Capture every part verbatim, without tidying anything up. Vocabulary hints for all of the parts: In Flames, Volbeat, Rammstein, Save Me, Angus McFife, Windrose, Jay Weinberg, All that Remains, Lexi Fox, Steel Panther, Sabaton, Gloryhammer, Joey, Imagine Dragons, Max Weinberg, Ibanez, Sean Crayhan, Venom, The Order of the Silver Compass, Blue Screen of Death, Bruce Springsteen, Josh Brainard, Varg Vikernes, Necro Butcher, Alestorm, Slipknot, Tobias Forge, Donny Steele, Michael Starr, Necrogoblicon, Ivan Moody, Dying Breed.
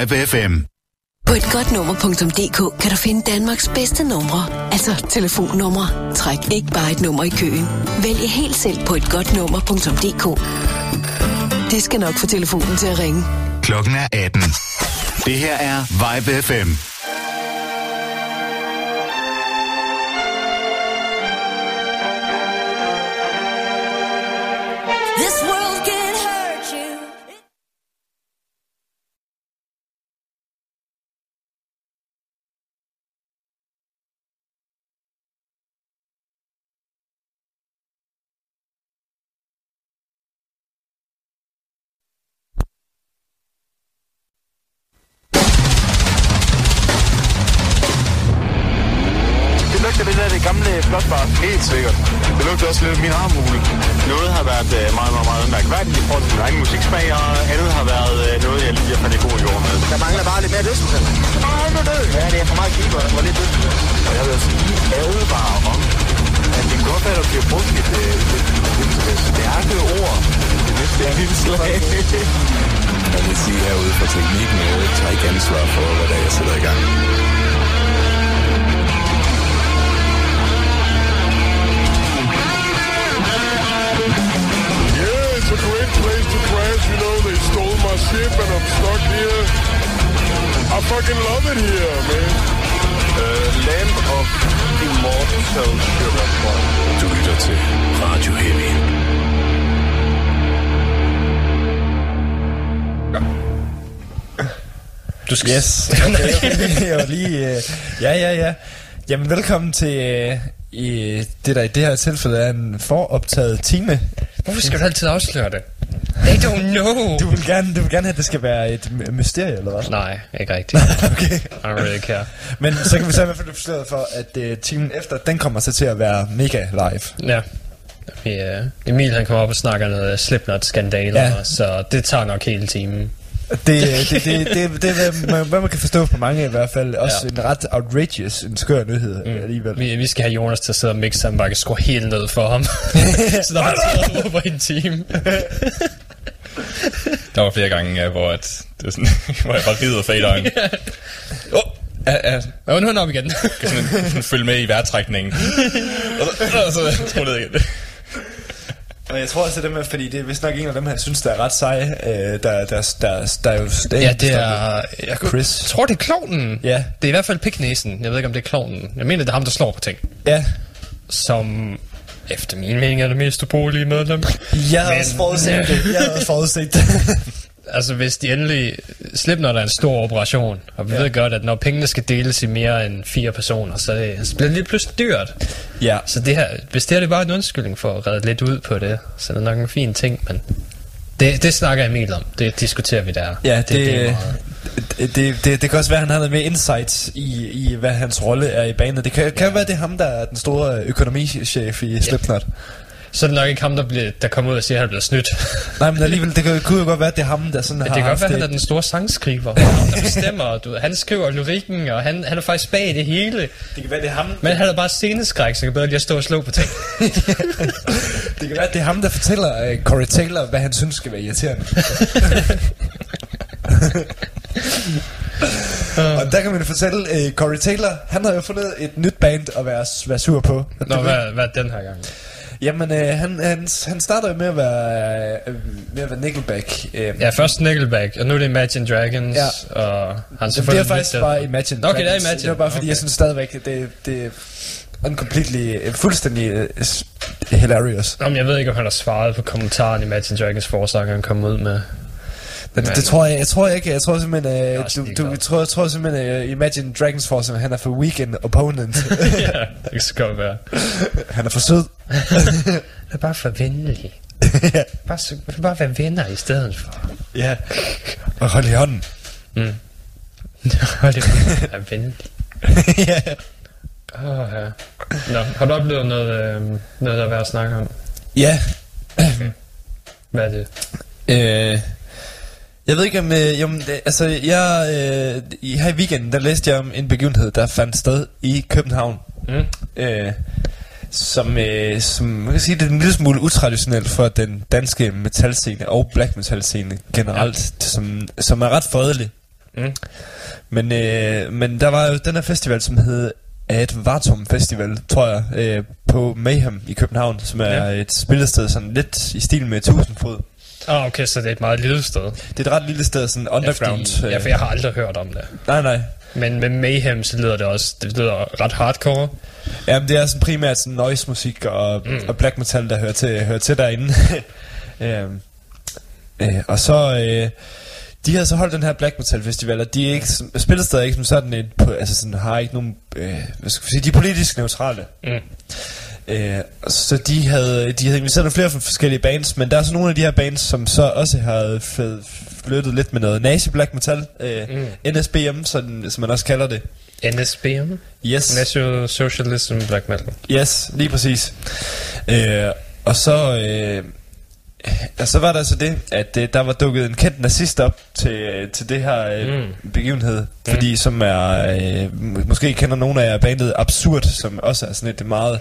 Vibe F M. På et godt nummer punktum d k kan du finde Danmarks bedste numre, altså telefonnumre. Træk ikke bare et nummer i køen. Vælg helt selv på et godt nummer punktum d k. Det skal nok få telefonen til at ringe. Klokken er atten. Det her er Vibe F M. Helt sikkert. Det lugter også lidt af min armhule. Noget har været meget, meget, meget mærkværdigt i forhold til min egen musiksmag, og andet har været noget, jeg lige har fandt i god jord med. Der mangler bare lidt mere lyst til. Åh, han er død! Ja, det er for meget kigger, der var lidt lyst til. Og jeg vil også lige ærget bare om, at det godt er, der bliver brugt et, et, et, et, et stærke ord. Det næste er vildt slag. Jeg vil sige herude fra teknikken, og jeg tager ikke ansvar for, hvad der jeg sætter i gang. It's a great place to crash, you know, they stole my ship and I'm stuck here. I fucking love it here, man. Uh, land of immortal sugar. Du lytter til Radio Heavy. Du skal... Yes. Okay. lige, uh... Ja, ja, ja. Jamen, velkommen til... Uh... I det der i det her tilfælde er en foroptaget time. Hvorfor skal du altid afsløre det? They don't know. Du vil gerne, du vil gerne have, at det skal være et mysterie, eller hvad? Nej, ikke rigtigt. Okay. I really care. Men så kan vi så i hvert fald blive forstået for, at uh, timen efter, den kommer så til at være mega live. Ja. Yeah. Emil, han kommer op og snakker noget Slipknot-skandaler, ja. Så det tager nok hele timen. Det er, det, det, det, hvad man, man kan forstå på mange i hvert fald. Også ja. En ret outrageous, en skør nyhed mm. alligevel. Vi, vi skal have Jonas til at sidde og mixe ham, bare kan skrue helt ned for ham. Så der var han sidder over en time. Der var flere gange, ja, hvor, at, det var sådan, hvor jeg bare ridder for et øjne. Åh, ja, ja. Nu er han op igen. Kan sådan, sådan følge med i vejrtrækningen. Og så, og så skru ned igen. Og jeg tror også det med, fordi det er vist nok en af dem her, jeg synes, der er ret sej, øh, der, der, der, der, der er jo stadig... Ja, det er... Jeg Chris. tror, det er klovnen. Ja. Det er i hvert fald piknæsen. Jeg ved ikke, om det er klovnen. Jeg mener, det er ham, der slår på ting. Ja. Som... Efter min mening er det mest ubolige medlem. Jeg har også forudset det. Jeg har også forudset det. Altså, hvis de endelig... Slipknot er en stor operation. Og vi ja. ved godt, at når pengene skal deles i mere end fire personer, så, det, så bliver det lige pludselig dyrt. Ja. Så det her, hvis det her det bare en undskyldning for at redde lidt ud på det, så er det nok en fin ting, men... Det, det snakker Emil om. Det diskuterer vi der. Ja, det... det, det er Det, det, det, det kan også være, at han har noget mere insights i, i hvad hans rolle er i banen. Det kan, kan ja. være, det er ham, der er den store økonomichef i Slipknot. Ja. Så er det nok ikke ham, der, bliver, der kommer ud og siger, at han bliver snydt. Nej, men alligevel, det kunne jo godt være, at det er ham, der sådan ja, har... Det kan godt være, at han er den store sangskriver, der bestemmer. Du, han skriver lyrikken, og han, han er faktisk bag det hele. Det kan være, det er ham... Men han er bare sceneskræk, så kan bedre lige at stå og slå på ting. Det kan være, det er ham, der fortæller uh, Corey Taylor, hvad han synes skal være irriterende. uh. Og der kan man fortælle, uh, Corey Taylor, han har jo fundet et nyt band at være, være sur på. Nå, hvad, hvad den her gang? Jamen, øh, han, han, han starter jo med at være, øh, med at være Nickelback. Øh. Ja, først Nickelback, og nu er det Imagine Dragons, ja. og han selvfølgelig... Det er faktisk bare Imagine Dragons. Okay, det er Imagine. Det var bare fordi, okay. jeg synes stadigvæk, det, det er completely, fuldstændig uh, hilarious. Jamen, jeg ved ikke, om han har svaret på kommentaren Imagine Dragons forsanger, han kom ud med... Men det tror jeg, jeg tror ikke. Jeg tror simpelthen, at uh, du, du, du tror, jeg tror simpelthen, at uh, Imagine Dragons for sig, han er for weekend opponent. Ja, det kan så godt være. Han er for sød. Han er bare for venlig. Ja. Bare så, man kan bare være venner i stedet for. Ja. Og hold i hånden. Mm. Hold i hånden. Han er venlig. Ja. Åh, ja. Nå, har du oplevet noget, øh, noget der er værd at snakke om? Ja. Okay. Hvad er det? Øh... Jeg ved ikke om, øh, jamen, altså jeg, øh, i, her i weekenden, der læste jeg om en begivenhed, der fandt sted i København, mm. øh, som, øh, som, man kan sige, det er en lille smule utraditionelt for den danske metalscene og black metalscene generelt, ja. som, som er ret fredelig. Mm. Men, øh, men der var jo den her festival, som hed Advartum Festival, tror jeg, øh, på Mayhem i København, som er ja. et spillested sådan lidt i stil med tusindfod. Åh, oh, okay, så det er et meget lille sted. Det er et ret lille sted, sådan underground. Ja, øh. ja, for jeg har aldrig hørt om det. Nej, nej. Men med Mayhem, så lyder det også, det lyder ret hardcore. Ja, men det er sådan primært sådan noise musik og, mm. og black metal, der hører til, hører til derinde. øh, øh, og så... Øh, de har så holdt den her black metal festival, og de er ikke spillesteder ikke som sådan et, altså sådan har ikke nogen, øh, hvad skal vi sige, de er politisk neutrale. Mm. Øh, så de havde de havde inviteret flere forskellige bands, men der er så nogle af de her bands, som så også har flyttet lidt med noget nazi black metal, øh, mm. N S B M, sådan, som man også kalder det. N S B M? Yes. National Socialism Black Metal. Yes, lige præcis. Øh, og så øh, Og så var der så det, at øh, der var dukket en kendt nazist op til, øh, til det her øh, mm. begivenhed. mm. Fordi som er, øh, måske kender nogen af jer bandet Absurd, som også er sådan et meget,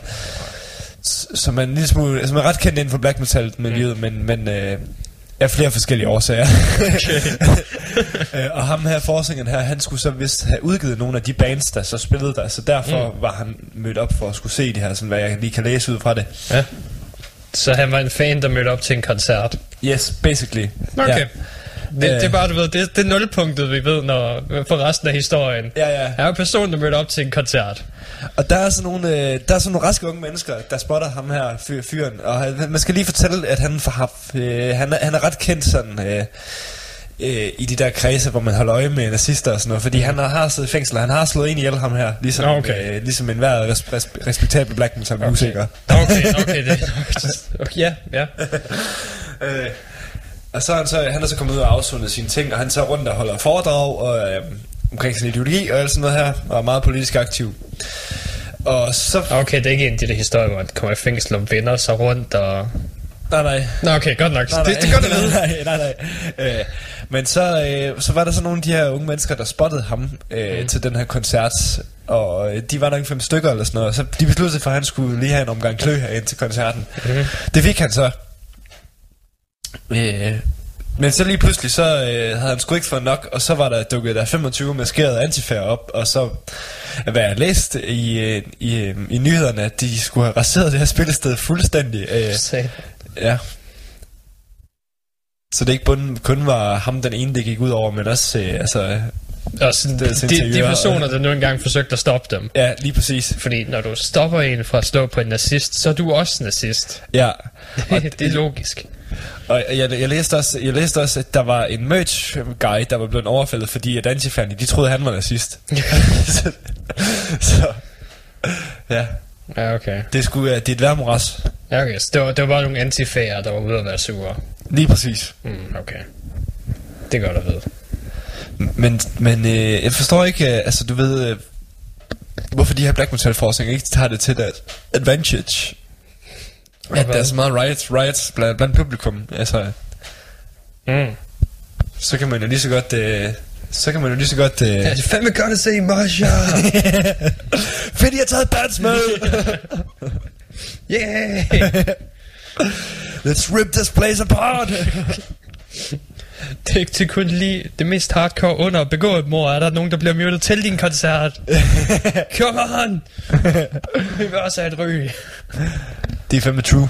som er en lille smule, som er ret kendt inden for black metal miljøet, mm. men, men øh, af flere forskellige årsager. øh, Og ham her, forsingeren her, han skulle så vist have udgivet nogle af de bands, der så spillede der. Så derfor mm. var han mødt op for at skulle se det her, sådan hvad jeg lige kan læse ud fra det. Ja. Så han var en fan, der mødte op til en koncert. Yes, basically. Okay. Ja. Det, det er bare, du ved, det, det er nulpunktet, vi ved, når, for resten af historien. Ja, ja. Han er en person, der mødte op til en koncert. Og der er sådan nogle, øh, der er sådan nogle raske unge mennesker, der spotter ham her, fyr, fyren. Og man skal lige fortælle, at han, har, øh, han, er, han er ret kendt sådan... Øh, i de der kredse, hvor man holder øje med nazister og sådan noget, fordi han har siddet i fængsel, og han har slået en ihjel, ham her, ligesom, okay. øh, ligesom enhver res- res- respektabel black metal musiker. Okay, okay, okay, det okay, ja, ja. øh, og så er han så, han er så kommet ud og afsundet sine ting, og han tager rundt og holder foredrag, og øh, omkring sin ideologi og alt sådan noget her, og er meget politisk aktiv. Og så... Okay, det er ikke en af de der historier, hvor han kommer i fængsel og vender sig rundt og... Nej, nej. Nå, okay, godt nok. Nej, nej. Det, det er godt at vide. nej, nej, nej. Øh, men så, øh, så var der så nogle af de her unge mennesker, der spottede ham øh, mm. til den her koncert. Og øh, de var nok fem stykker eller sådan noget. Så de besluttede sig for, at han skulle lige have en omgang klø herind til koncerten. Mm. Det fik han så. Øh. Men så lige pludselig, så øh, havde han sgu ikke fået nok. Og så var der dukket der femogtyve maskerede antifærer op. Og så, hvad jeg læste i, øh, i, øh, i nyhederne, at de skulle have raseret det her spillested fuldstændig. Øh, Ja. Så det ikke kun, kun var ham den ene, det gik ud over, men også øh, altså, også de, de, de personer, der nu engang forsøgte at stoppe dem. Ja, lige præcis. Fordi når du stopper en fra at stå på en nazist, så er du også nazist. Ja. det er logisk. Og jeg, jeg, læste også, jeg læste også, at der var en merch guy, der var blevet overfaldet, fordi at antifærdige, de troede, han var nazist. så, så ja. Ja, okay. Det skulle være dit værmoras. Ja, okay. Så det var, det var bare nogle antifærer, der var ude at være sure. Lige præcis. Mm, okay. Det er godt at vide. Men, men øh, jeg forstår ikke, øh, altså du ved, øh, hvorfor de her black metal forskninger ikke tager det til deres advantage. Okay. At der er så meget riots, riots blandt, blandt publikum. Altså, mm. så kan man jo lige så godt... Øh, Så kan man jo lige så godt... Øh... Ja, det er fandme godt at se, Masha! Fedt, I har taget bands med! Yeah! Let's rip this place apart! Det er ikke til kun lige det mest hardcore under at begå et mord. Er der nogen, der bliver myrdet til din koncert? Come on! Vi vil også have et ryg. Det er fandme true.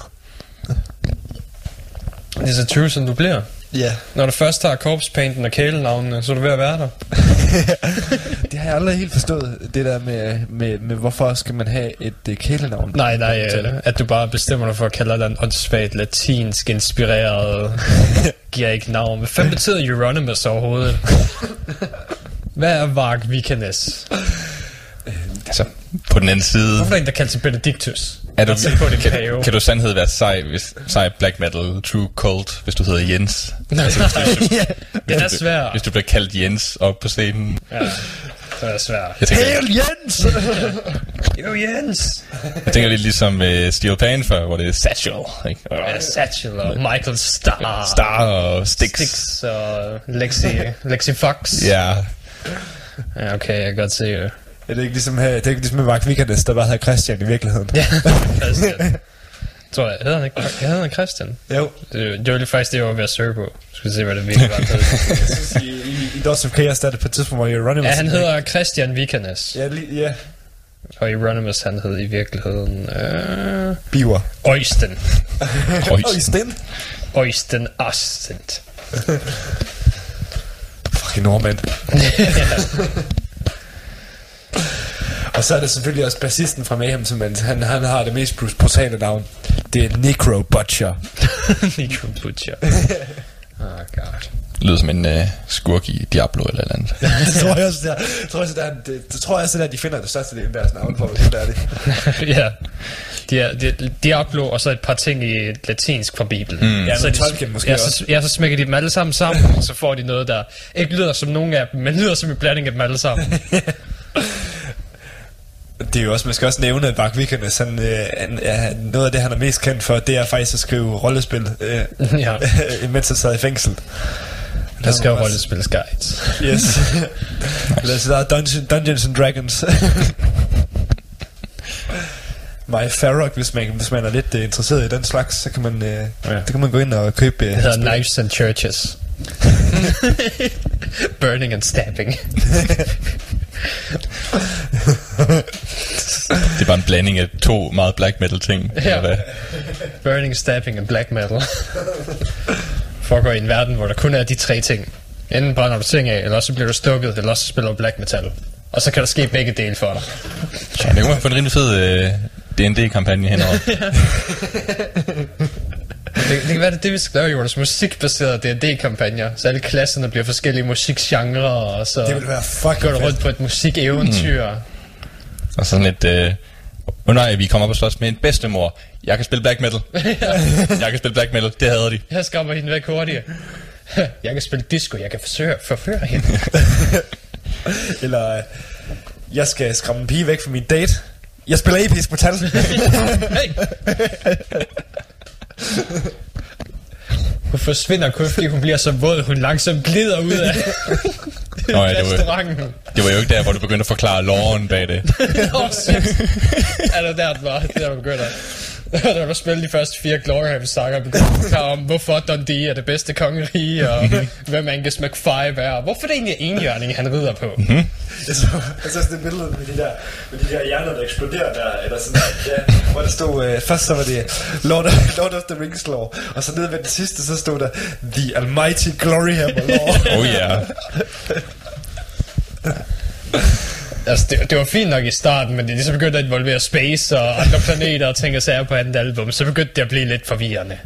Det er så true, som du bliver. Ja. Yeah. Når du først tager korpspainten og kælenavnene, så er du ved at være der. Det har jeg aldrig helt forstået, det der med, med, med hvorfor skal man have et uh, kælenavn. Nej, nej, øh, at du bare bestemmer dig for at kalde dig en åndssvagt latinsk inspireret, giver ikke navn. Hvad fanden betyder Euronymous overhovedet? Hvad er Varg Vikernes? Øh, altså, på den anden side... Hvorfor er der en, der kalder sig Benedictus? Er du, kan, kan du sandhed være sej, hvis, sej black metal, true cult, hvis du hedder Jens? Nej, altså, hvis du, ja, hvis det er svært. Hvis du bliver kaldt Jens op på scenen. Ja, så er det svært. Hæl Jens! Jo Jens! Jeg tænker lidt ligesom uh, Steel Pan før, hvor det er Satchel. Ikke? Og, ja, Satchel og Michael Starr. Starr og Styx. Styx og Lexi, Lexi Fox. Ja. Ja, okay, jeg kan godt se det. Ja, det er ikke ligesom, her, det er ikke ligesom med Varg Vikernes, der bare havde Christian i virkeligheden. Ja, Christian. tror jeg, hedder han ikke? Jeg hedder han Christian. Jo. Det var lige faktisk det, jeg var ved at søge på. Skal vi se, hvad det virkelig var. I, i, I Dots of Chaos, der er det på et tidspunkt, hvor Euronymous... Ja, han hedder Christian Vikernes. Ja, lige, ja. Og Euronymous, han hed i virkeligheden... Øh... Biver. Øysten. Øysten? Øysten Astent. Fucking nordmænd. Og så er det selvfølgelig også bassisten fra Mayhem, som han, han har det mest brutale navn. Det er Necro Butcher. Necro Butcher. Åh, oh god. Lyder som en øh, skurk i Diablo eller eller andet. Det tror jeg også, der. Jeg tror også, der, det, det tror jeg også, der, de finder det største del af deres navn på, hvordan er det. Ja. De er, de, Diablo og så et par ting i latinsk fra Bibelen. Mm. Ja, så de, måske ja, så, ja, så smækker de dem alle sammen sammen, og så får de noget, der ikke lyder som nogen af dem, men lyder som en blanding af dem alle sammen. Det er jo også, man skal også nævne, at Varg Vikernes, han, øh, han, ja, noget af det, han er mest kendt for, det er faktisk at skrive rollespil, øh, ja. Imens han sad i fængsel. Der skal jo rollespil guides. Yes. Eller så der er Dungeon, Dungeons and Dragons. My Farrock, hvis man, hvis man er lidt øh, interesseret i den slags, så kan man, øh, ja. det kan man gå ind og købe. Øh, det hedder Knives and Churches. Burning and stabbing. Det er bare en blanding af to meget black metal ting, ja. Eller burning, stabbing og black metal. Foregår i en verden, hvor der kun er de tre ting. Enten brænder du ting af, eller også bliver du stukket, eller også spiller du black metal. Og så kan der ske begge dele for dig. Ja, det kunne man få en rimelig fed øh, D and D-kampagne henover. Det, det kan være, det det, vi skal lave, Jonas. Musikbaserede D and D-kampagner. Så alle klasserne bliver forskellige musikgenre, og så det vil være fucking går du rundt på et musikeventyr. Mm. Og sådan et... Åh øh, oh nej, vi kommer op og slås med en bedstemor. Jeg kan spille black metal. Jeg kan spille black metal, det hader de. Jeg skræmmer hende væk hurtigere. Jeg kan spille disco, jeg kan forsøge, forføre hende. Eller... Øh, jeg skal skræmme en pige væk fra min date. Jeg spiller episk metal. Hun forsvinder kun, fordi hun bliver så våd, hun langsomt glider ud af Nå, ja, restauranten. Det var, det var jo ikke der, hvor du begyndte at forklare loven bag det. Nå, shit. Ja, det var der, det var. Det var der, du begyndte. Det var der, du spillede de første fire Gloryhammer-sakker, og begyndte at forklare om, hvorfor Dundee er det bedste kongerige, og mm-hmm. hvem Angus McFife er, og hvorfor det egentlig er enhjørning, han rider på. Mm-hmm. Jeg så også det billede med de der, med de der hjerner, der eksploderer der, eller sådan der, ja, hvor der stod, øh, først så var det Lord of, Lord of the Rings Law, og så nede ved den sidste, så stod der The Almighty Gloryhammer Law. Oh yeah. Altså, det, det var fint nok i starten, men det så begyndte at involvere space og andre planeter og ting og sager på andet album, så begyndte det at blive lidt forvirrende.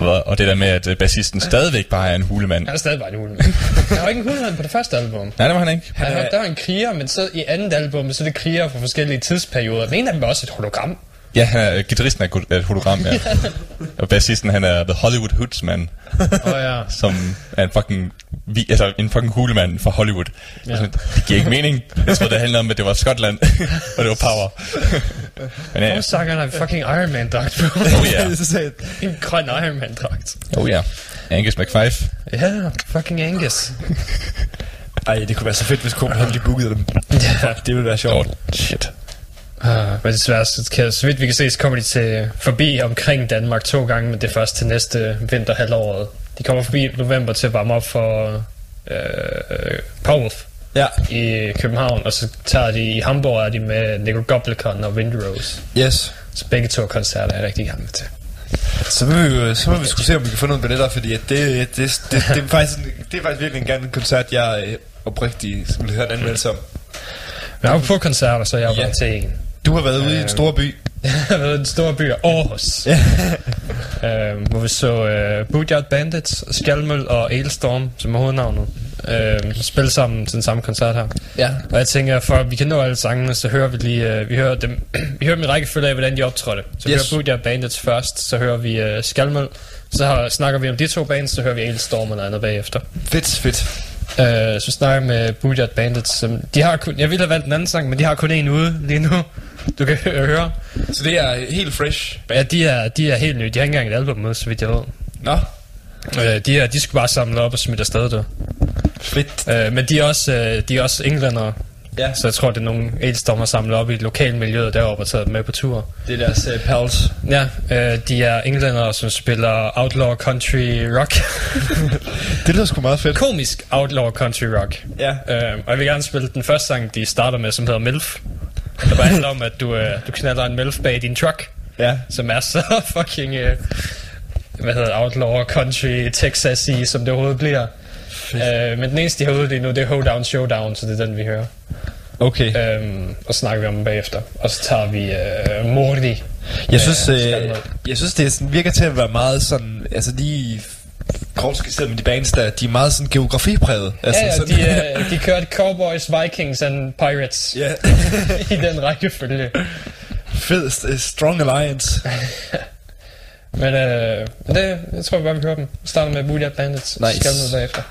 Og det der med, at bassisten stadigvæk bare er en hulemand. Han er stadig bare en hulemand. Der var ikke en hulemand på det første album. Nej, det var han ikke. Han, han er... Der var en kriger, men så i andet album, så er det kriger fra forskellige tidsperioder. Men en af dem var også et hologram. Ja, han er, guitaristen er et hologram, ja. Og bassisten, han er The Hollywood Hoodsman. Åh oh, ja. Som er en fucking, altså en fucking hulemand fra Hollywood. Ja. Sådan, det giver ikke mening. Jeg tror det handler om, at det var Skotland, og det var Power. Men ja. Hvorsakkerne har fucking Iron Man-dragt på. Oh ja. Yeah. En grøn Iron Man-dragt. Oh ja. Yeah. Angus McFife. Ja, yeah, fucking Angus. Ej, det kunne være så fedt, hvis Corey Taylor bookede dem. Ja. Det ville være sjovt. Oh, shit. Uh, men desværre, så, kan, så vidt vi kan se, så kommer de til, forbi omkring Danmark to gange, men det er først til næste vinterhalvåret. De kommer forbi november til at varme op for uh, Poul ja. i København, og så tager de i Hamburg, er de med Necrogoblicon og Windrose. Yes. Så begge to koncerter er jeg rigtig gerne med til. Så må vi, så må vi skulle se, om vi kan få nogle billetter, fordi det, det, det, det, det, er, faktisk, det er faktisk virkelig en gerne koncert, jeg oprigtigt skulle høre en anmeldelse om. Jeg har jo på koncerter, så jeg har været yeah. til en. Du har været ude øhm, i en stor by. Jeg har været i en stor by af Aarhus. øhm, hvor vi så øh, Bootyard Bandits, Skálmöld og Alestorm, som er hovednavnet, øhm, spille sammen til den samme koncert her. Ja. Og jeg tænker, for at vi kan nå alle sangene, så hører vi lige, øh, vi hører dem, vi hører dem i rækkefølge af, hvordan de optrådte. Så vi yes. hører Bootyard Bandits først, så hører vi øh, Skálmöld, så har, snakker vi om de to bands, så hører vi Alestorm eller andet bagefter. Fedt, fedt. Uh, så snakker jeg med Bootyard Bandits. Um, de har kun, jeg ville have valgt en anden sang, men de har kun en ude lige nu. Du kan h- høre. Så det er helt fresh. Ja, de er, de er helt nye. De har ikke engang et album med, så vidt jeg ved. Nå. Uh, de, er, de skulle bare samle op og smide afsted der. Fedt. Uh, men de er også, uh, de er også englændere. Ja. Så jeg tror, det er nogle Alestorm har samlet op i et lokalt miljø deroppe og taget dem med på tur. Det er deres uh, pals. Ja, øh, de er englændere, som spiller outlaw country rock. Det lyder sgu meget fedt. Komisk outlaw country rock. Ja. øh, Og jeg vil gerne spille den første sang, de starter med, som hedder M I L F. Der bare handler om, at du, øh, du knalder en M I L F bag din truck. Ja. Som er så fucking øh, hvad hedder outlaw country Texas-y, som det overhovedet bliver. Øh, men den eneste, de har ude lige nu, det er Hoedown Showdown, så det er den, vi hører. Okay. Øhm, og så snakker vi om dem bagefter. Og så tager vi øh, Mordi. Jeg synes, øh, jeg synes det sådan, virker til at være meget sådan, altså de kort skitseret med de bands der, de er meget sådan geografipræget. Altså, ja, ja sådan, de, øh, de kørte Cowboys, Vikings and Pirates. Ja. I den rækkefølge. Fed, Strong Alliance. Men øh, det, jeg tror vi bare, vi hører dem. Vi starter med Bootyard Bandits, nice. Skálmöld bagefter.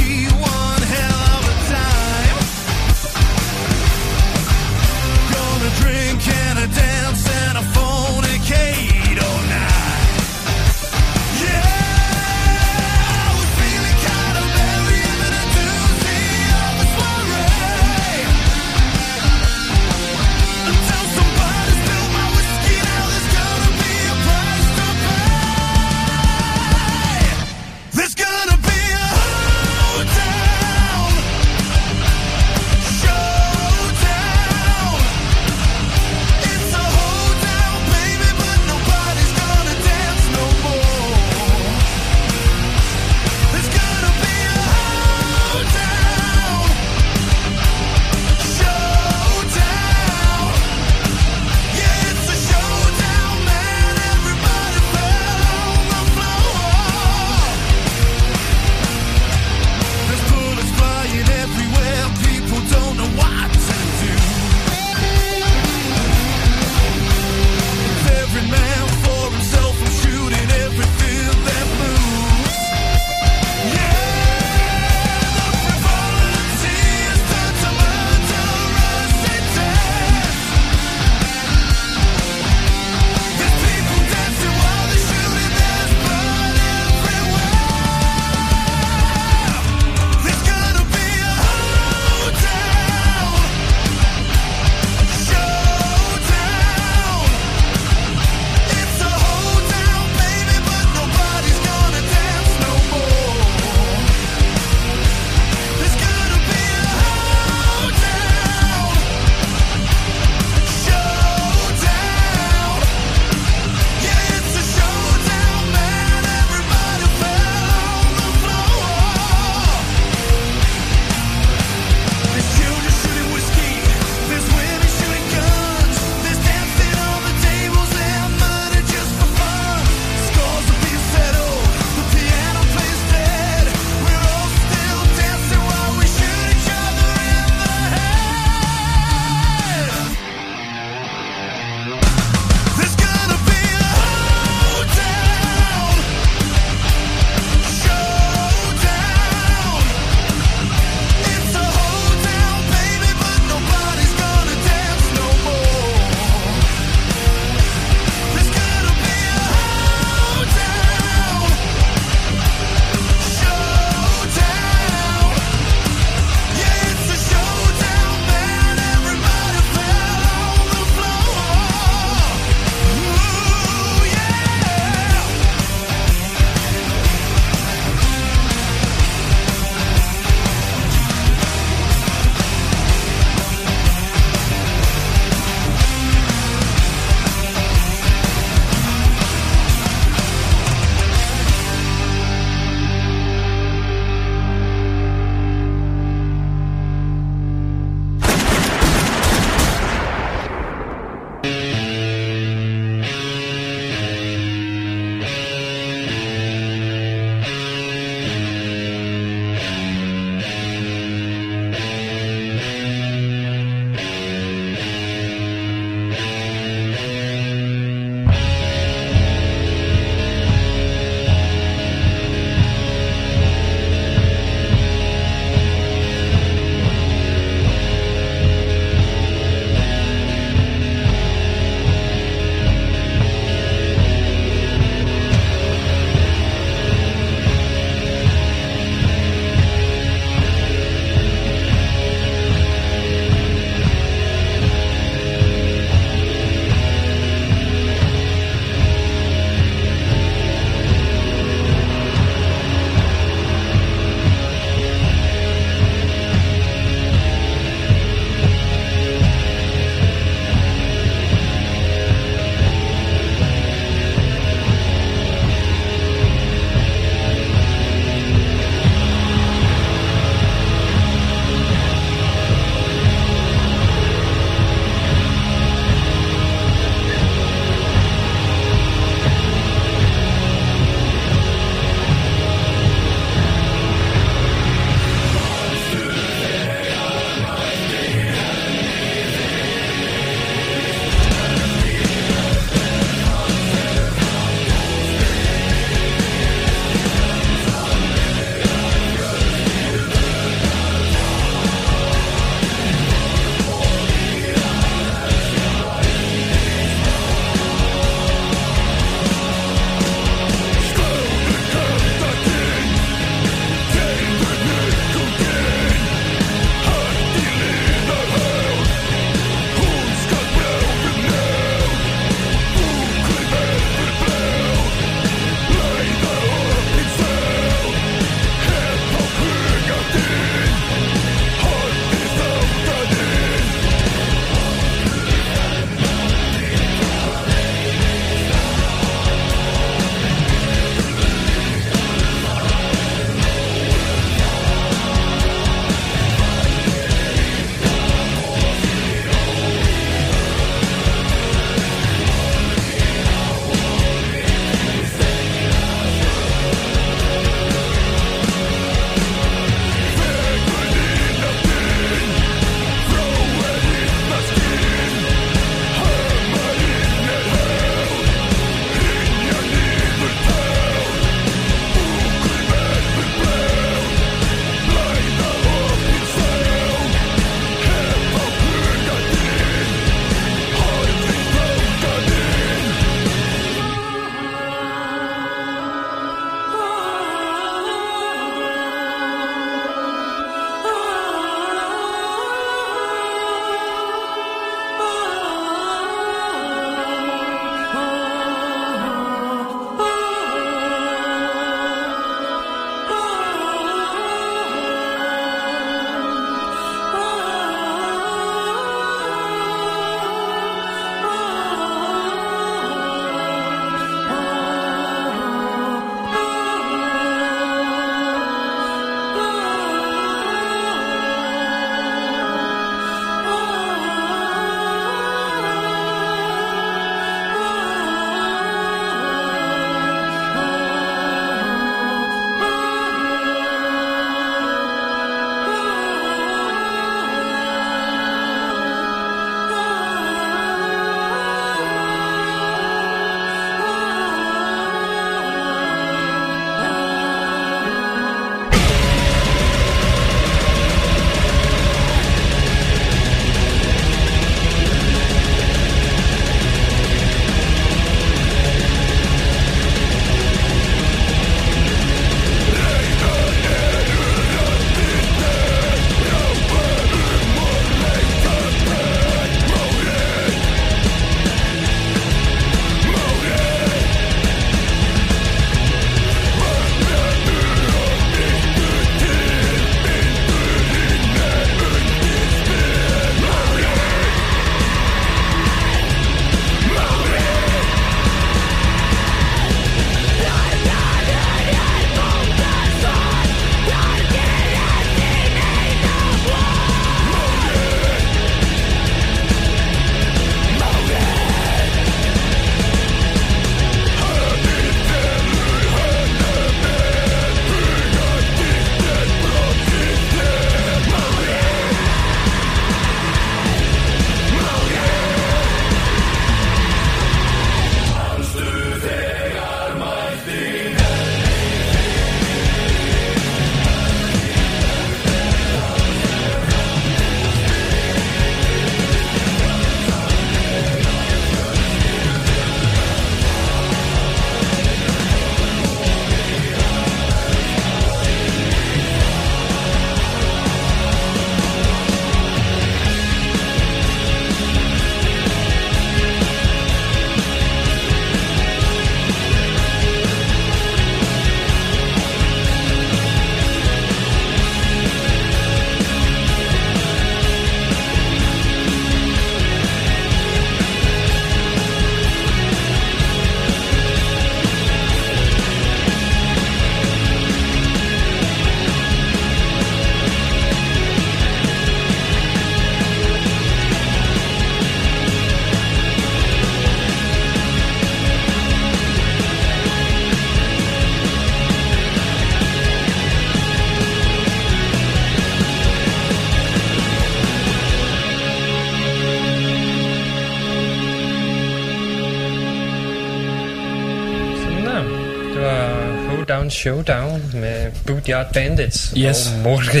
Det var Hoedown Showdown med Bootyard Bandits, yes, og Morty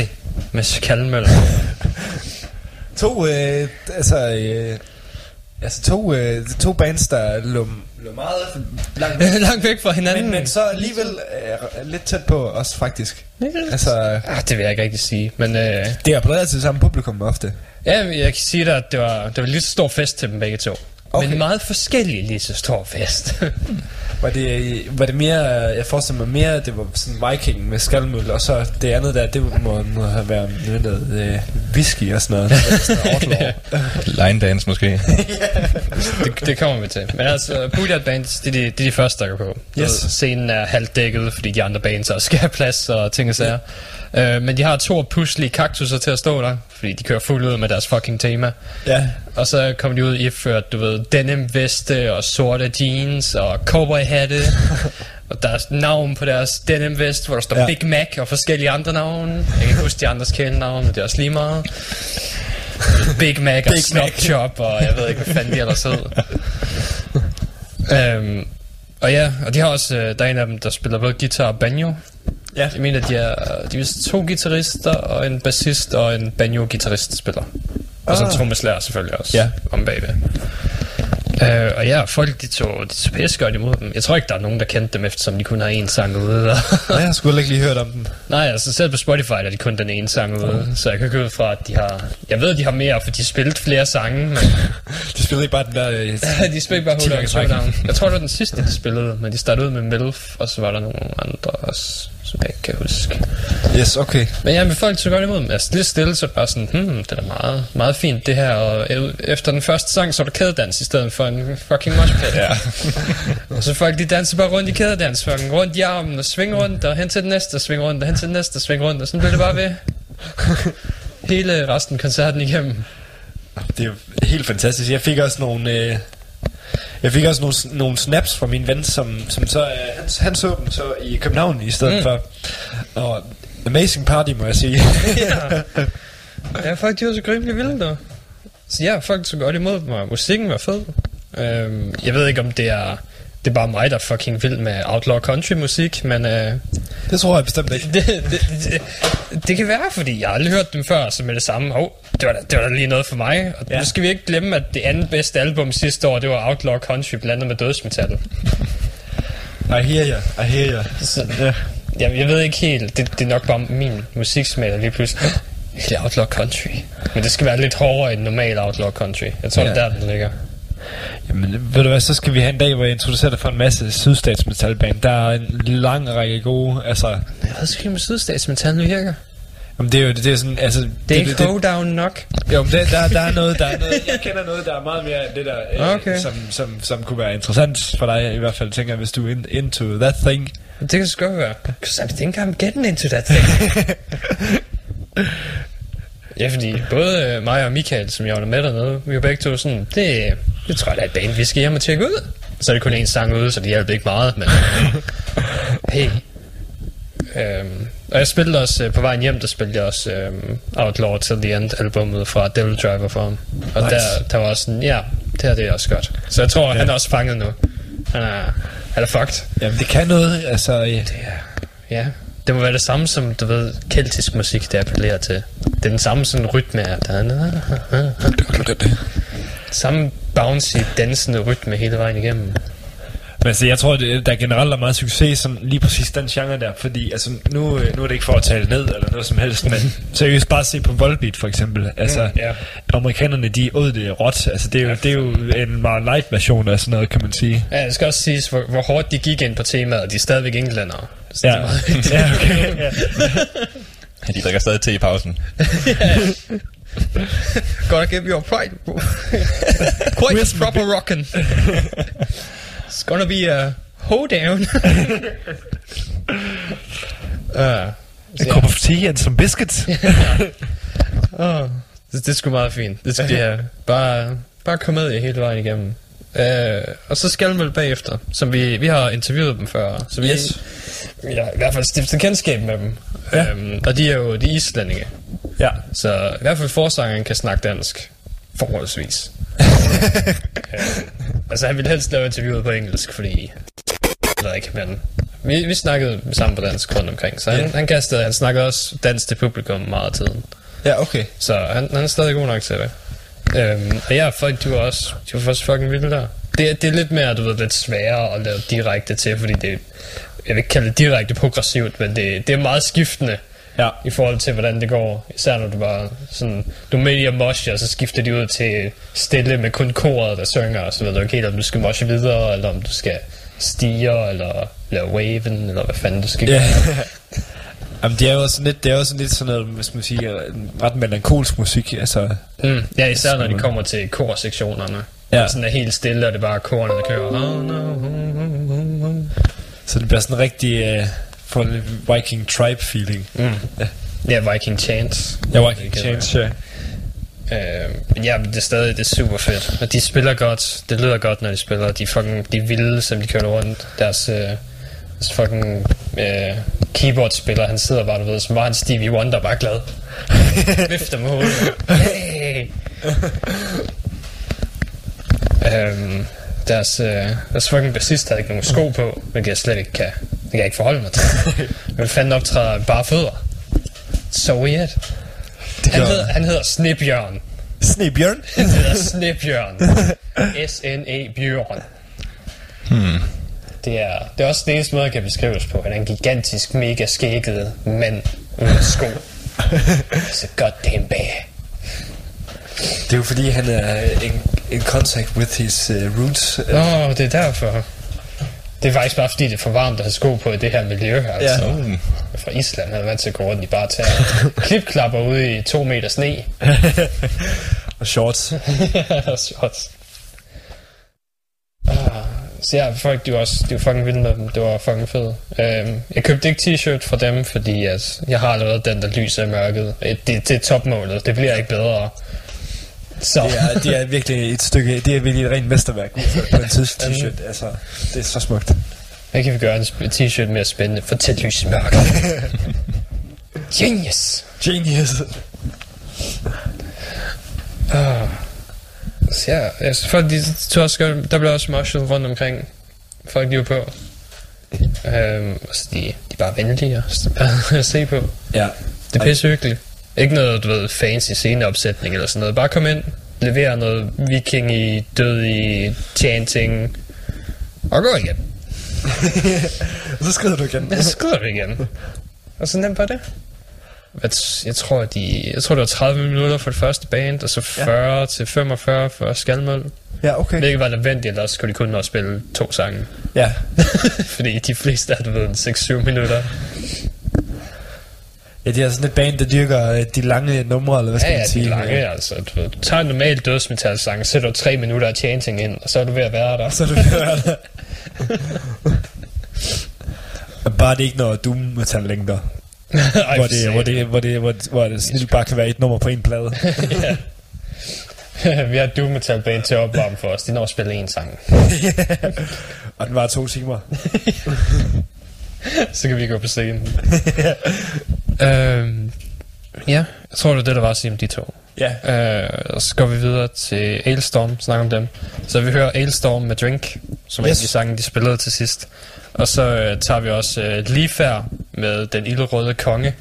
med Skálmöld. To, øh, altså, øh, altså to, øh, to bands, der lå, lå meget langt væk, langt væk fra hinanden. Men, men så alligevel øh, lidt tæt på os, faktisk. Altså, ah, det vil jeg ikke rigtig sige, men, øh, det er blevet til samme publikum ofte. Ja, jeg kan sige dig, at det var, det var lige så stor fest til dem begge to. Okay. Men meget forskellige lige så stor fest. Var det, var det mere, jeg forestiller mig mere, det var sådan Viking med Skálmöld, og så det andet der, det må, må have været noget øh, whisky og sådan noget. Sådan line dance måske. Yeah. det, det kommer vi til. Men altså, Bootyard Bands, det er de, det er de første, der går på. Yes. Scenen er halvt dækket, fordi de andre bands også skal have plads og ting og sager. Yeah. Øh, men de har to puslige kaktusser til at stå der, fordi de kører fuldt ud med deres fucking tema. Yeah. Og så kommer de ud i ført, du ved, denim veste og sorte jeans og cowboy hatte. Og der er navn på deres denim vest, hvor der står, ja, Big Mac og forskellige andre navne. Jeg kan ikke huske de andres kælenavne, men det er også lige meget. Big Mac og Big Snob Chop og jeg ved ikke, hvad fanden de ellers hed. øhm, og ja, og de har også, der er en af dem, der spiller både guitar og banjo. Ja. Jeg mener, de er, de er to guitarister og en bassist og en banjo-guitarist spiller. Og så en trommeslager selvfølgelig også, ja, om bagved. Øh, og ja, folk de tog, de tog pisse godt imod dem. Jeg tror ikke, der er nogen, der kendte dem, eftersom de kun har én sang ude. Nej, jeg skulle ikke lige hørt om dem. Nej, altså selv på Spotify er de kun den ene sang ude. Mm. Så jeg kan gå ud fra, at de har... Jeg ved, de har mere, for de spillede flere sange, men... de spillede ikke bare den der... Uh, de spillede bare Hoedown Showdown. Jeg tror, det var den sidste, de spillede, men de startede ud med Milf, og så var der nogle andre også, som jeg ikke kan huske. Yes, okay. Men ja, men folk tog godt imod dem. Altså lidt stille, så bare sådan, hmm, det er meget, meget fint det her. Og efter den første sang, så var der kædedans i stedet for en fucking moshpit. Ja. Og så folk, de danser bare rundt i kædedans, fucking rundt i armen og svinge rundt, og hen til den næste og svinge rundt, og hen til den næste og svinge rundt, og sådan blev det bare ved hele resten af koncerten igennem. Det er helt fantastisk. Jeg fik også nogle... Øh Jeg fik også nogle, nogle snaps fra min ven, som, som så, øh, han, han så dem så i København i stedet mm. for. Og amazing party, må jeg sige. Ja. Ja, folk de var så grimelig vilde der. Så ja, folk så godt imod mig. Musikken var fed. øhm, Jeg ved ikke om det er, det er bare mig, der er fucking vild med outlaw country musik, men øh, det tror jeg bestemt ikke. det, det, det, det kan være, fordi jeg har aldrig hørt dem før, så med det samme, oh, det, var da, det var da lige noget for mig. Og ja, nu skal vi ikke glemme, at det andet bedste album sidste år, det var outlaw country blandet med dødsmetal. I hear you, I hear you. Så, yeah. Jamen, jeg ved ikke helt, det, det er nok bare min musiksmag, der lige pludselig helt outlaw country. Men det skal være lidt hårdere end normal outlaw country. Jeg tror, ja, det er der, den ligger. Jamen, ved du hvad, så skal vi have en dag, hvor jeg introducerer dig for en masse sydstatsmetalband. Der er en lang række gode, altså... Hvad skal vi med sydstatsmetal nu, Jerker? Jamen, det er jo det, det er sådan, altså... Det, det er ikke hoedown nok. Jo, men det, der, der er noget, der er noget... Jeg kender noget, der er meget mere end det der, øh, okay, som, som, som kunne være interessant for dig, i hvert fald, tænker jeg, hvis du er in, into that thing. Det kan sgu godt være. Because I think I'm getting into that thing. Ja, fordi både mig og Michael, som jeg var med dernede, vi var begge to sådan, det, det tror jeg, der er et band, vi skal hjem og tjekke ud. Så er det kun én sang ude, så det hjalp ikke meget, men hey. Øhm, og jeg spillede også, øh, på vejen hjem, der spillede jeg også øh, Outlaw Till The End albumet fra Devil Driver for ham. Og nice. der, der var også sådan, ja, det her det er også godt. Så jeg tror, yeah, han er også fanget nu. Han er, han er fucked. Jamen det kan noget, altså... Ja, det, er, ja. Det må være det samme som, du ved, keltisk musik, der appellerer til. Det er den samme sådan rytme af, der er samme bouncy, dansende rytme hele vejen igennem. Men altså, jeg tror, det, der generelt er meget succes som lige præcis den genre der, fordi altså, nu, nu er det ikke for at tale ned eller noget som helst, men seriøst bare se på Volbeat for eksempel. Altså, mm, yeah, amerikanerne, de åd det råt. Altså, det er, jo, det er jo en meget light version af sådan noget, kan man sige. Ja, det skal også siges, hvor, hvor hårdt de gik ind på temaet, og de er stadigvæk englændere. Ja, ja, okay. Ja. De drikker stadig te i pausen. Gotta give your pride. Quite proper rockin'. It's gonna be a hoedown. uh, a cup of tea and some biscuits. Oh, det, det er sgu meget fint. Det skal ja, bare, bare komme med hele vejen igennem. Uh, og så Skálmöld bagefter, som vi, vi har interviewet dem før. Så vi, yes, vi har i hvert fald stiftet kendskab med dem. Ja. um, Og de er jo de islændinge. Ja. Så i hvert fald forsangeren kan snakke dansk forholdsvis. Okay. Altså han ville helst lave interviewet på engelsk, fordi jeg ved ikke, men Vi, vi snakkede sammen på dansk rundt omkring, så han, yeah. han kastede, han snakkede også dansk til publikum meget af tiden. Ja, okay. Så han, han er stadig god nok til det. Øhm, og ja, folk, de var også, de var faktisk fucking vilde der. Det, det er lidt mere, du ved, lidt sværere at lave direkte til, fordi det, jeg vil ikke kalde det direkte progressivt, men det, det er meget skiftende. Ja. I forhold til hvordan det går, især når du bare sådan, du er med i at moshe, og så skifter de ud til stille med kun koret, der synger, og så ved du ikke helt, om du skal moshe videre, eller om du skal stige, eller lave waven, eller hvad fanden du skal gøre. Yeah. Jamen, det er jo også lidt, det er også lidt sådan noget, hvis man siger, ret melankolsk musik, altså. Mm. Ja, især når de kommer til korsektionerne. Ja. Sådan er helt stille, og det er bare korene, der kører. Så det bliver sådan rigtig... Uh... for en Viking Tribe feeling. Mm. Ja. ja, Viking Chants. Ja, Viking Chants, ja. Øh, men ja, men det er stadig, det er super fedt. Og de spiller godt, det lyder godt, når de spiller. De er fucking, de er vilde, som de kører rundt. Deres, øh, deres fucking øh, keyboardspiller, han sidder bare, du ved, som var han Stevie Wonder, bare glad. Vifter med hovedet. Hey! øh, deres, øh, deres fucking bassist havde ikke nogen sko på, hvilket jeg slet ikke kan. Det kan jeg ikke forholde mig til. Jeg vil fandme optræde bare fødder. So weird. Han hedder, han hedder Snebjørn. Snebjørn? Han hedder Snebjørn. S N E Bjørn. Hmm. Det er, det er også den eneste måde, jeg kan beskrives på. Han er en gigantisk, mega skægget mand uden sko. Så goddamn bag. Det er jo fordi, han er in, in contact with his uh, roots. Åh, oh, det er derfor. Det er faktisk bare fordi det er for varmt at have sko på i det her miljø her, altså. Ja. Mm. Fra Island havde vant til at gå rundt i bare tager klipklapper ude i to meter sne. Og shorts. Og shorts. Ah, så ja, folk, de var, også, de var fucking vilde med dem, det var fucking fedt. Uh, jeg købte ikke t-shirt fra dem, fordi altså, jeg har allerede den, der lyser i mørket. Det, det er topmålet, det bliver ikke bedre. Så. Det, er, det er virkelig et stykke, det er virkelig et rent mesterværk på en t-shirt, altså, det er så smukt. Hvad kan vi gøre en t-shirt mere spændende? For tæt lys i mørket. Genius! Genius! Uh, så ja, altså, folk, de tog også, der blev også marshal rundt omkring, folk de var på. Øhm, altså, de, de er bare venlige at se på. Ja. Det er pisse hyggeligt. Ikke noget, du ved, fancy sceneopsætning eller sådan noget. Bare kom ind, levere noget viking i, død i, chanting, og gå igen. Så skrider du igen. Så skrider du igen. Og så nemt var det. Jeg tror, de, jeg tror, det var tredive minutter for det første band, og så fyrre ja. Til femogfyrre for Skálmöld. Ja, okay. Hvilket var nødvendigt, ellers kunne de kun nå at spille to sange. Ja. Fordi de fleste er, du ved, seks syv minutter. Ja, det er sådan et band, der dyrker de lange numre, eller hvad skal ja, man sige? Ja, de lange, ja. Altså. Du, du tager en normal dødsmetalsang, så sætter du tre minutter af chanting ind, og så er du ved at være der. Så er du ved at være der. Bare det ikke når doom-metal længder. Ej, hvor, det, hvor, det, hvor, det, hvor, det, hvor det snilt bare kan være et nummer på en plade. Vi har doom-metal band til at opvarme for os. De når at spille en sang. Og den var to timer. Så kan vi gå på scenen. Øhm, ja, jeg tror det er det, der var at sige om de to. Ja. Yeah. Øh, og så går vi videre til Alestorm, snakker om dem. Så vi hører Alestorm med Drink, som yes. er en af de sange, de spillede til sidst. Og så øh, tager vi også øh, Ligefærd med Den Ildrøde Konge,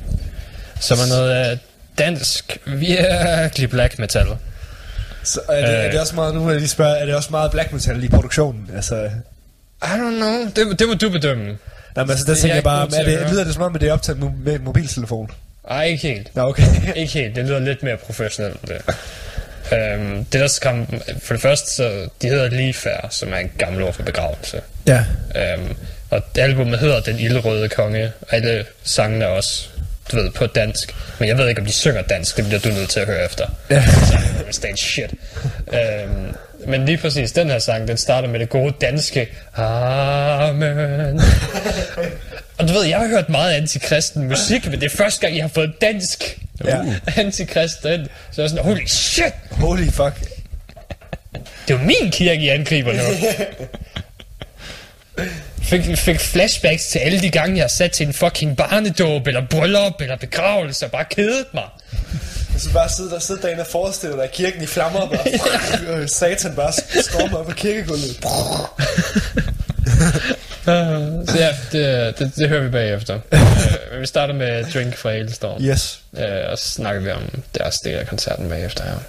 som er noget af dansk virkelig black metal. Så er det, øh, er det også meget, nu vil jeg lige spørge, er det også meget black metal i produktionen? Altså, I don't know, det, det må du bedømme. Jamen altså, der tænker jeg bare, er det, lyder det som om, at det er optaget med en mobiltelefon? Nej, ikke helt. Nå, okay. Ikke helt, det lyder lidt mere professionelt. Det, øhm, det der skam, for det første, så de hedder Ligefærd, som er en gammel ord for begravelse. Ja. Øhm, og albumet hedder Den Ildrøde Konge, og alle sangene er også, du ved, på dansk. Men jeg ved ikke, om de synger dansk, det bliver du nødt til at høre efter. Ja. Så shit. Øhm, Men lige præcis den her sang, den starter med det gode danske Amen. Og du ved, jeg har hørt meget antikristen musik, men det er første gang, jeg har fået dansk ja. antikristen. Så jeg er sådan, holy shit! Holy fuck! Det er jo min kirke, I angriber nu. Fik, fik flashbacks til alle de gange, jeg har sat til en fucking barnedåb, eller bryllup, eller begravelse, og bare kedet mig. Så bare sidde der, sidde derinde og forestille dig, kirken i flammer, og bare, satan bare stormer op af kirkegulvet. Så ja, det, det, det hører vi bagefter. Men vi starter med Drink fra Alestorm. Yes. Og så snakker vi om deres del af koncerten bagefter her.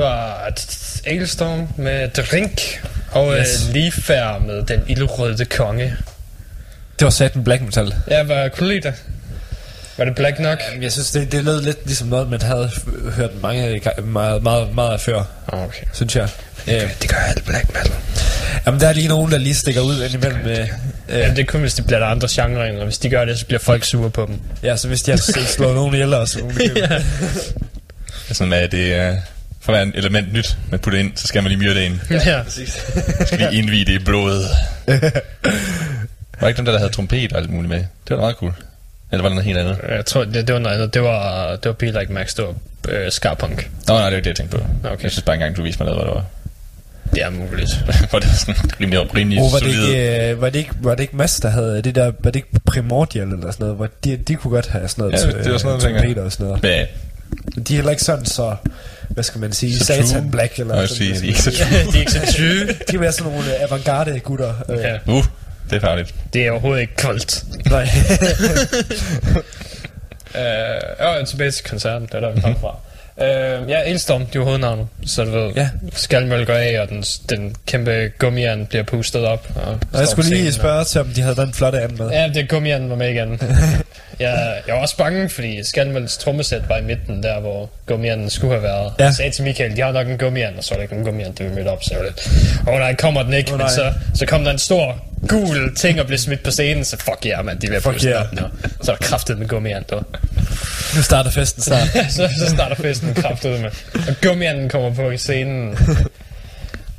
Det var Alestorm med Drink og yes. øh, lige færd med Den Ildrøde Konge. Det var sat med black metal. Ja, var jeg kunne lide det. Var det black nok? Jamen, jeg synes det, det lød lidt ligesom noget man havde hørt mange meget meget meget før. Okay. Synes jeg. Okay, øh. Det gør alt black metal. Jamen der er lige nogen der lige stikker ud indimellem. Det, øh, øh. Jamen, det er kun hvis de blander andre genrer ind, og hvis de gør det, så bliver folk sure på dem. Ja, så hvis de har slået nogen ihjel og sådan noget. Ja. Sådan med at det er for hver element nyt man putter ind, så skal man lige myrde ind. Ja, ja, præcis. Man skal lige indvige det i blodet. Var ikke dem der, der havde trompet og alt muligt med? Det var meget cool. Eller var det noget helt andet? Jeg tror, det, det var noget andet. Det var, det var Be Like Max, det var øh, Skarpunk. Nå, nej, det var det, jeg tænkte på. Okay. Jeg synes bare engang, du viste mig noget, hvad det var. Det er muligt. Var det sådan rimelig, rimelig oh, var solid? Det ikke, øh, var, det ikke, var det ikke Mads, der havde det der, var det ikke Primordial eller sådan noget? De, de kunne godt have sådan noget. Ja, det var sådan noget, jeg tænker. Og sådan noget. Ja. De er heller ikke sådan så, hvad skal man sige, så Satan true. Black eller sådan noget. De er ikke så tyde. De er ikke så tyde. De kan være sådan nogle avantgarde gutter. Ja. Uh. Det er farligt. Det er overhovedet ikke koldt. Nej. Jeg var tilbage til koncerten. Det var der vi kom fra. uh, Ja, Elstorm, det var hovednavnet. Så du ved, ja. Skálmöld går af, og den, den kæmpe gummijern bliver pustet op, og, og jeg skulle lige spørge og... til om de havde den flotte anden med. Ja, det gummijern var med igen. jeg, jeg var også bange, fordi Skálmölds trommesæt var i midten, der hvor gummijern skulle have været, ja. Jeg sagde til Michael, de har nok en gummijern. Og så var der ikke en gummijern, det vi mødte op. Så jeg var lidt, åh oh, nej, kommer den ikke oh, men så, så kom der en stor gul ting og blev smidt på scenen, så fuck ja, yeah, mand, de bliver pustet yeah. op nu. Så er der kraftedme gummijern der. Nu starter festen snart. så, så starter festen kraftedme. Og gummijanden kommer på i scenen.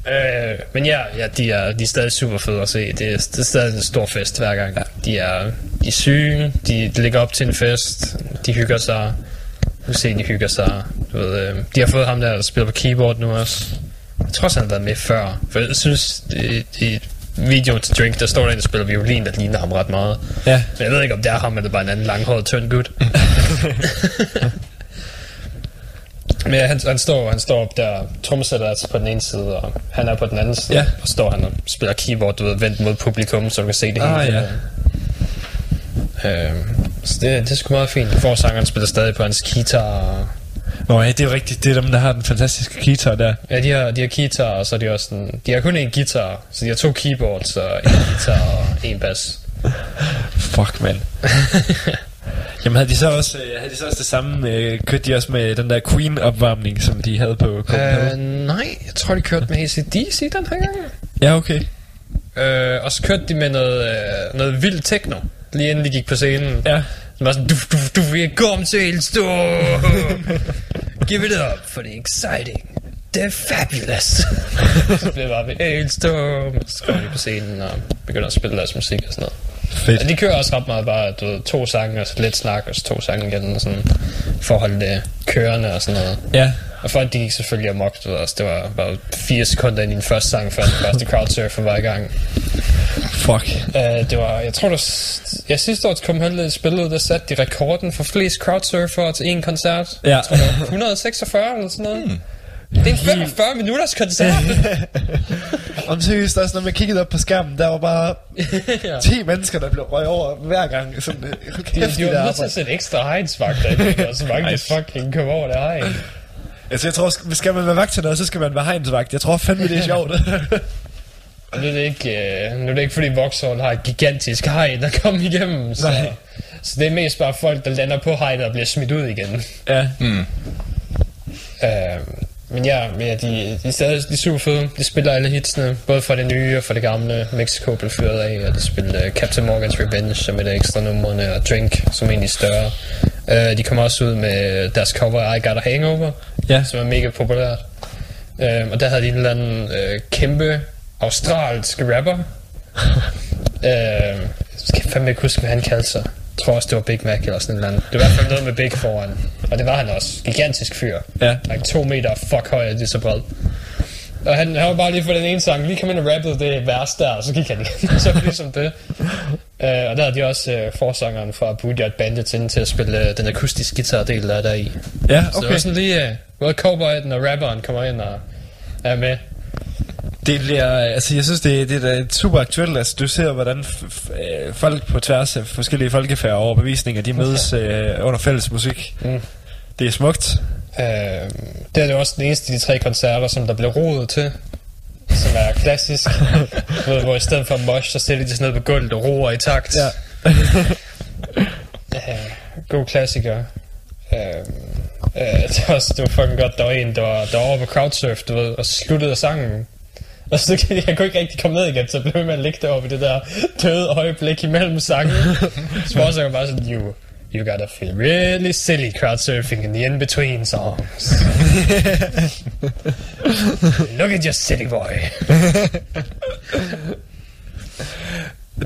øh, men ja, ja de, er, de er stadig super fede at se. Det er, det er stadig en stor fest hver gang. Ja. De, er, de er syge, de, de ligger op til en fest, de hygger sig. Du ser, de hygger sig. Du ved, øh, de har fået ham der, der spiller på keyboard nu også. Jeg tror også, han har været med før. For jeg synes, de... de videoen til Drink, der står der en, der spiller violin, der ligner ham ret meget. Ja. Men jeg ved ikke, om det er ham, eller bare en anden langhåret tynd gut. Men ja, han, han, står, han står op der, trommesætter altså på den ene side, og han er på den anden side, ja. Og står han og spiller keyboard, du ved, vendt mod publikum, så du kan se det ah, hele. Ja. Øh, så det, det er sgu meget fint. Forsangeren spiller stadig på hans guitar, og... Nå ja, det er jo rigtigt. Det er dem, der har den fantastiske guitar der. Ja, de har, de har guitar, og så er de også sådan... De har kun én guitar, så de har to keyboards og en guitar og en bass. Fuck, mand. Jamen havde de så også, havde de så også det samme... Øh, kørte de også med den der Queen-opvarmning, som de havde på Copenhagen? Øh, nej, jeg tror, de kørte med A C D C den her gang. Ja, okay. Øh, og så kørte de med noget, øh, noget vild techno, lige inden de gik på scenen. Ja. Det var sådan, du, du, du vil komme til Elstorm. Give it up, for det er exciting. Det er fabulous. Så blev bare ved Elstorm. Så kom de på scenen og begynder at spille deres musik og sådan noget. Fedt. Og de kører også ret meget bare, du ved, to sange og så lidt snak og så to sange igen og sådan, for at holde det kørende og sådan noget. Ja. Og folk, de gik selvfølgelig amok, du ved også. Det var bare fire sekunder ind i den første sang, før den første crowdsurfer var i gang. Fuck. Uh, det var, jeg tror der, jeg sidste år til Copenhagen spillede, der satte de rekorden for flest crowdsurfere til en koncert. Ja. Jeg tror det var et hundrede og seksogfyrre eller sådan noget. Hmm. Det er en femogfyrre minutters koncert. Om seriøst, også når man kiggede op på skærmen, der var bare ja. ti mennesker, der blev røget over hver gang. Sådan, okay, de, de var nødt til at sætte ekstra hegnsvagter i, og så mange nice. Der fucking kom over det hegn. Altså jeg tror, skal man være vagt til noget, så skal man være hegnsvagt. Jeg tror fandme, det er sjovt. Nu er det ikke, øh, nu er det ikke fordi Vauxhall har et gigantisk hegn at komme igennem, så, så det er mest bare folk, der lander på hegnet og bliver smidt ud igen. Ja. Mm. Øh, men ja, ja de, de er stadig de er super fede. De spiller alle hitsene, både fra det nye og fra det gamle. Mexico blev fyret af, og de spiller uh, Captain Morgan's Revenge, som er et ekstra numrene, og Drink, som er egentlig større. Øh, de kommer også ud med deres cover I Got a Hangover, ja. Som er mega populært. Øh, og der havde de en eller anden øh, kæmpe... australsk rapper. øh, skal jeg fandme ikke huske, hvad han kaldte sig. Jeg tror også, det var Big Mac eller sådan et eller andet. Det var i hvert fald noget med Big foran. Og det var han også. Gigantisk fyr. Ja. Like to meter, fuck høj, det er så bred. Og han, han var bare lige for den ene sang. Lige kom ind og rappede det vers der, og så gik han så ligesom det. Øh, og der havde de også øh, forsangeren fra Bootyard Bandits inden til at spille øh, den akustiske guitardel, der er der i. Ja, okay. Så det var sådan lige, øh, både cowboyen og rapperen kommer ind og er med. Det bliver, altså jeg synes det, det er super aktuelt, altså du ser hvordan f- f- folk på tværs af forskellige folkefærd og overbevisninger, de mødes okay. øh, under fælles musik. Mm. Det er smukt. Øh, det er det også den eneste af de tre koncerter, som der blev rodet til, som er klassisk. Hvor, hvor i stedet for mosh, så stiller de sådan noget på gulvet og roer i takt. Ja. øh, god klassiker. Øh, øh, det, var også, det var fucking godt, der var en, der var, der var over på crowdsurf, du ved, og sluttede sangen. Og så jeg, jeg kunne ikke rigtig komme ned igen, så blev man ligge deroppe i det der døde øjeblik imellem sangen. Så var jeg bare sådan, you, you gotta feel really silly crowdsurfing in the in-between songs. Look at your city boy.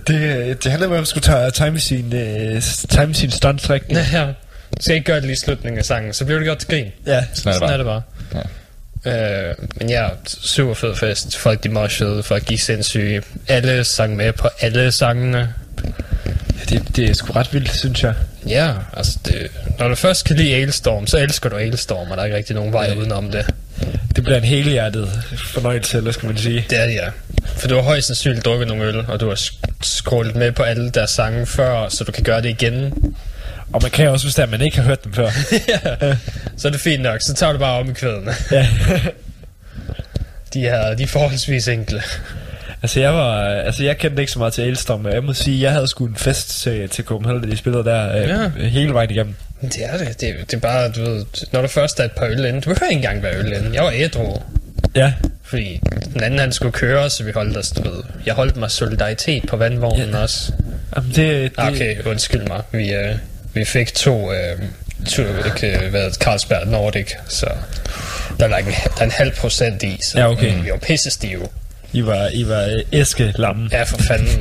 det, det handler om, at man skulle tage time sin, uh, time sin stunts rigtigt. Ja, du skal ikke gøre det lige i slutningen af sangen, så bliver det godt til grin. Ja, sådan er det bare. Ja. Øh, men ja, super fed fest. Folk de moshede, folk gik sindssyge. Alle sang med på alle sangene. Ja, det, det er sgu ret vildt, synes jeg. Ja, altså det, når du først kan lide Alestorm, så elsker du Alestorm, og der er ikke rigtig nogen vej ja. udenom det. Det bliver en helhjertet fornøjelse, eller skal man sige. Det er det, ja. For du har højst sandsynligt drukket nogle øl, og du har scrollet med på alle deres sange før, så du kan gøre det igen. Og man kan også, hvis man ikke har hørt dem før. ja. Ja. Så er det fint nok, så tager du bare om i kvædene. Ja. de, er, de er forholdsvis enkle. Altså jeg var, altså jeg kendte ikke så meget til Alestorm. Jeg må sige, jeg havde sgu en fest til, til Copenhagen, da de spillede der øh, ja. hele vejen igennem. Det er det. det, det er bare, du ved, når du først er et par øl inde, du behøver ikke engang være øl inde. Jeg var ædru. Ja. Fordi den anden han skulle køre, så vi holdt os, du ved. Jeg holdt mig solidaritet på vandvognen ja. også. Jamen det, det... Okay, undskyld mig, vi... Øh, Vi fik to øh, Carlsberg Nordic, så der er en, der er en halv procent i, så ja, okay. vi var pissestive. I var, I var æskelamme. Ja, for fanden.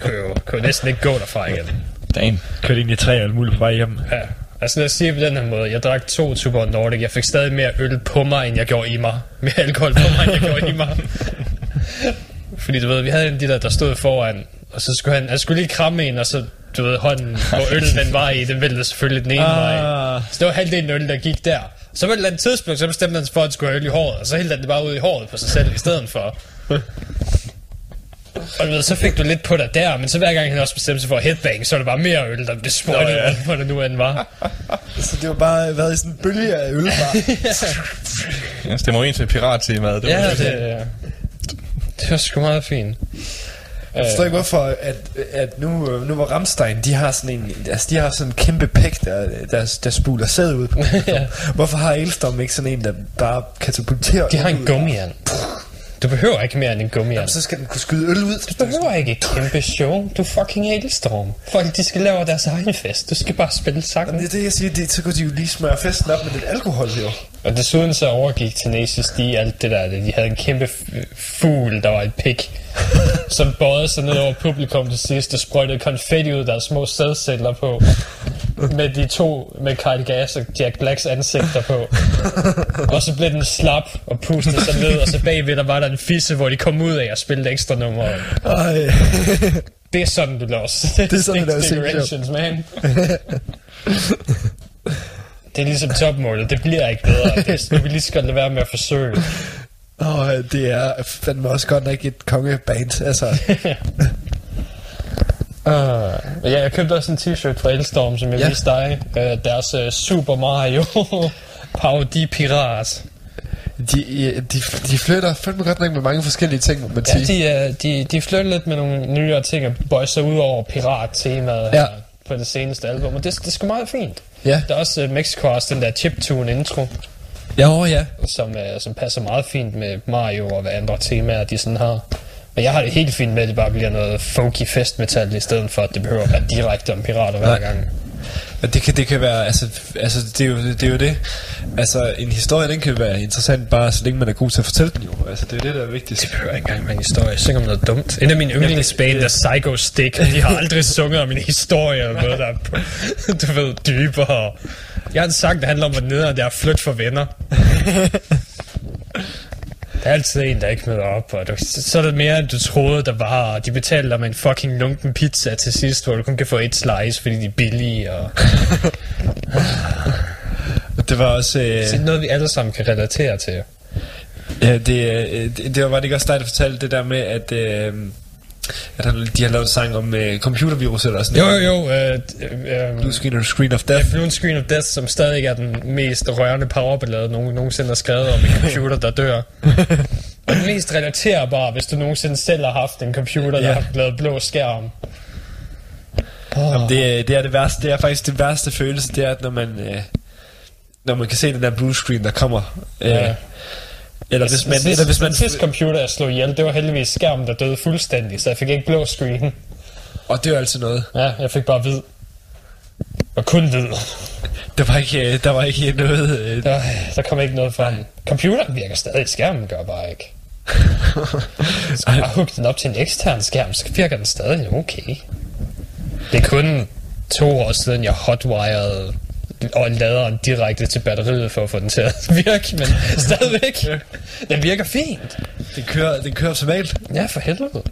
kunne jo kunne næsten ikke gå derfra igen. Damn. Kørte egentlig tre alt muligt på vej hjem. Ja, altså lad os sige på den her måde. Jeg drak to tuber Nordic. Jeg fik stadig mere øl på mig, end jeg gjorde i mig. Mere alkohol på mig, end jeg gjorde i mig. Fordi du ved, vi havde en af de der, der stod foran, og så skulle han, han skulle lige kramme en, og så... Du ved, hånden, hvor øl den var i, den væltede selvfølgelig den ene ah. vej. Så det var halvdelen af øl, der gik der. Så på et eller andet tidspunkt, så bestemte han sig for, at han skulle have øl i håret, og så hældte han det bare ud i håret på sig selv i stedet for. Og du ved, så fik du lidt på dig der, men så hver gang han også bestemte sig for at headbang, så var det bare mere øl, der blev sprøjtet, oh, ja. hvor det nu end var. Så det var bare været i sådan en bølge af øl, bare. ja. Ja, det var en til pirat-temaet. Ja, var det, ja. Det var sgu meget fint. Jeg forstår ikke hvorfor at, at nu, nu hvor Rammstein de har sådan en, altså de har sådan en kæmpe pæk der, der, der spuler sæd ud på ja. Hvorfor har Alestorm ikke sådan en der bare katapulterer? De har en gummian. Du behøver ikke mere end en gummian. Jamen, så skal den kunne skyde øl ud. Du behøver ikke et kæmpe show. Du fucking Alestorm. Folk de skal lave deres egen fest. Du skal bare spille sangen. Det er det jeg siger, det, så kunne de jo lige smøre festen op med lidt alkohol jo. Og desuden så overgik Tenacious D alt det der. De havde en kæmpe fugl, der var et pik, som bøjede sig ned over publikum til sidst og sprøjtede konfetti ud, der er små sædceller på. Med de to, med Kyle Gass og Jack Blacks ansigter på. Og så blev den slap og pustede sig ned, og så bagved der var der en fisse, hvor de kom ud af og spillede ekstra nummer. Det er sådan, du lost. Det er sådan, du lost. Decorations, man. Det er ligesom topmålet, det bliver ikke bedre. Det, nu vil lige så godt lade være med at forsøge. Åh, oh, det er fandme også godt nok et kongeband, altså. uh, ja, jeg købte også en t-shirt fra Alestorm, som jeg ja. viste dig. Uh, deres uh, Super Mario parodipirat. De, de, de flytter fandme godt nok med mange forskellige ting, må man ja, sige. De, de, de flytter lidt med nogle nyere ting og bøjser ud over pirat-temaet ja. på det seneste album, og det, det er sgu meget fint. Ja. Der er også uh, Mexico har også den der chiptune intro. Jo, ja. Som, uh, som passer meget fint med Mario og hvad andre temaer de sådan har. Men jeg har det helt fint med, at det bare bliver noget funky festmetal i stedet for, at det behøver at være direkte om pirater hver gang. Ja, det kan, det kan være, altså, altså det, er jo, det er jo det. Altså en historie, den kan være interessant, bare så længe man er god til at fortælle den jo. Altså det er det, der er vigtigt. Det behøver ikke engang være en historie, jeg synger om noget dumt. En af mine yndlingsband er Psycho Stick, de har aldrig sunget om en historie eller noget, der er, du ved, dybere. Jeg har en sang, der handler om, at nederen der er flyt for venner. Der er altid en, der ikke møder op, og du, så er det mere, end du troede, der var. De betaler med en fucking lunken pizza til sidst, hvor du kun kan få et slice, fordi de er billige. Og det var også... Øh... Det er noget, vi alle sammen kan relatere til. Ja, det, det, det var bare det ikke også dig, der fortalte det der med, at... Øh... at han, de har lavet en sang om uh, computervirus eller sådan noget. Jo, jo, jo. Uh, uh, Blue Screen of, Screen of Death. Ja, Blue Screen of Death, som stadig er den mest rørende powerballade, nogen nogensinde har skrevet om en computer, der dør. Og den mest relaterbare, hvis du nogensinde selv har haft en computer, der yeah. har lavet blå skærm. Oh. Jamen, det, det er det værste. Det er faktisk det værste følelse, det er, at når man, øh, når man kan se den der blue screen, der kommer. Øh, ja. Eller hvis man, sidste, eller hvis man sidste computer jeg slog ihjel, det var heldigvis skærmen, der døde fuldstændig, så jeg fik ikke blå screen. Og det var altid noget. Ja, jeg fik bare hvid. Og kun hvid. Der var ikke, der var ikke noget. Øh, der, der kom ikke noget frem. Computeren virker stadig, skærmen gør bare ikke. Så kan jeg bare hugge den op til en ekstern skærm, så virker den stadig okay. Det er kun to år siden, jeg hotwirede og laderen direkte til batteriet for at få den til at virke, men stadigvæk, den virker fint. Den kører, den kører optimalt. Ja, for helvede.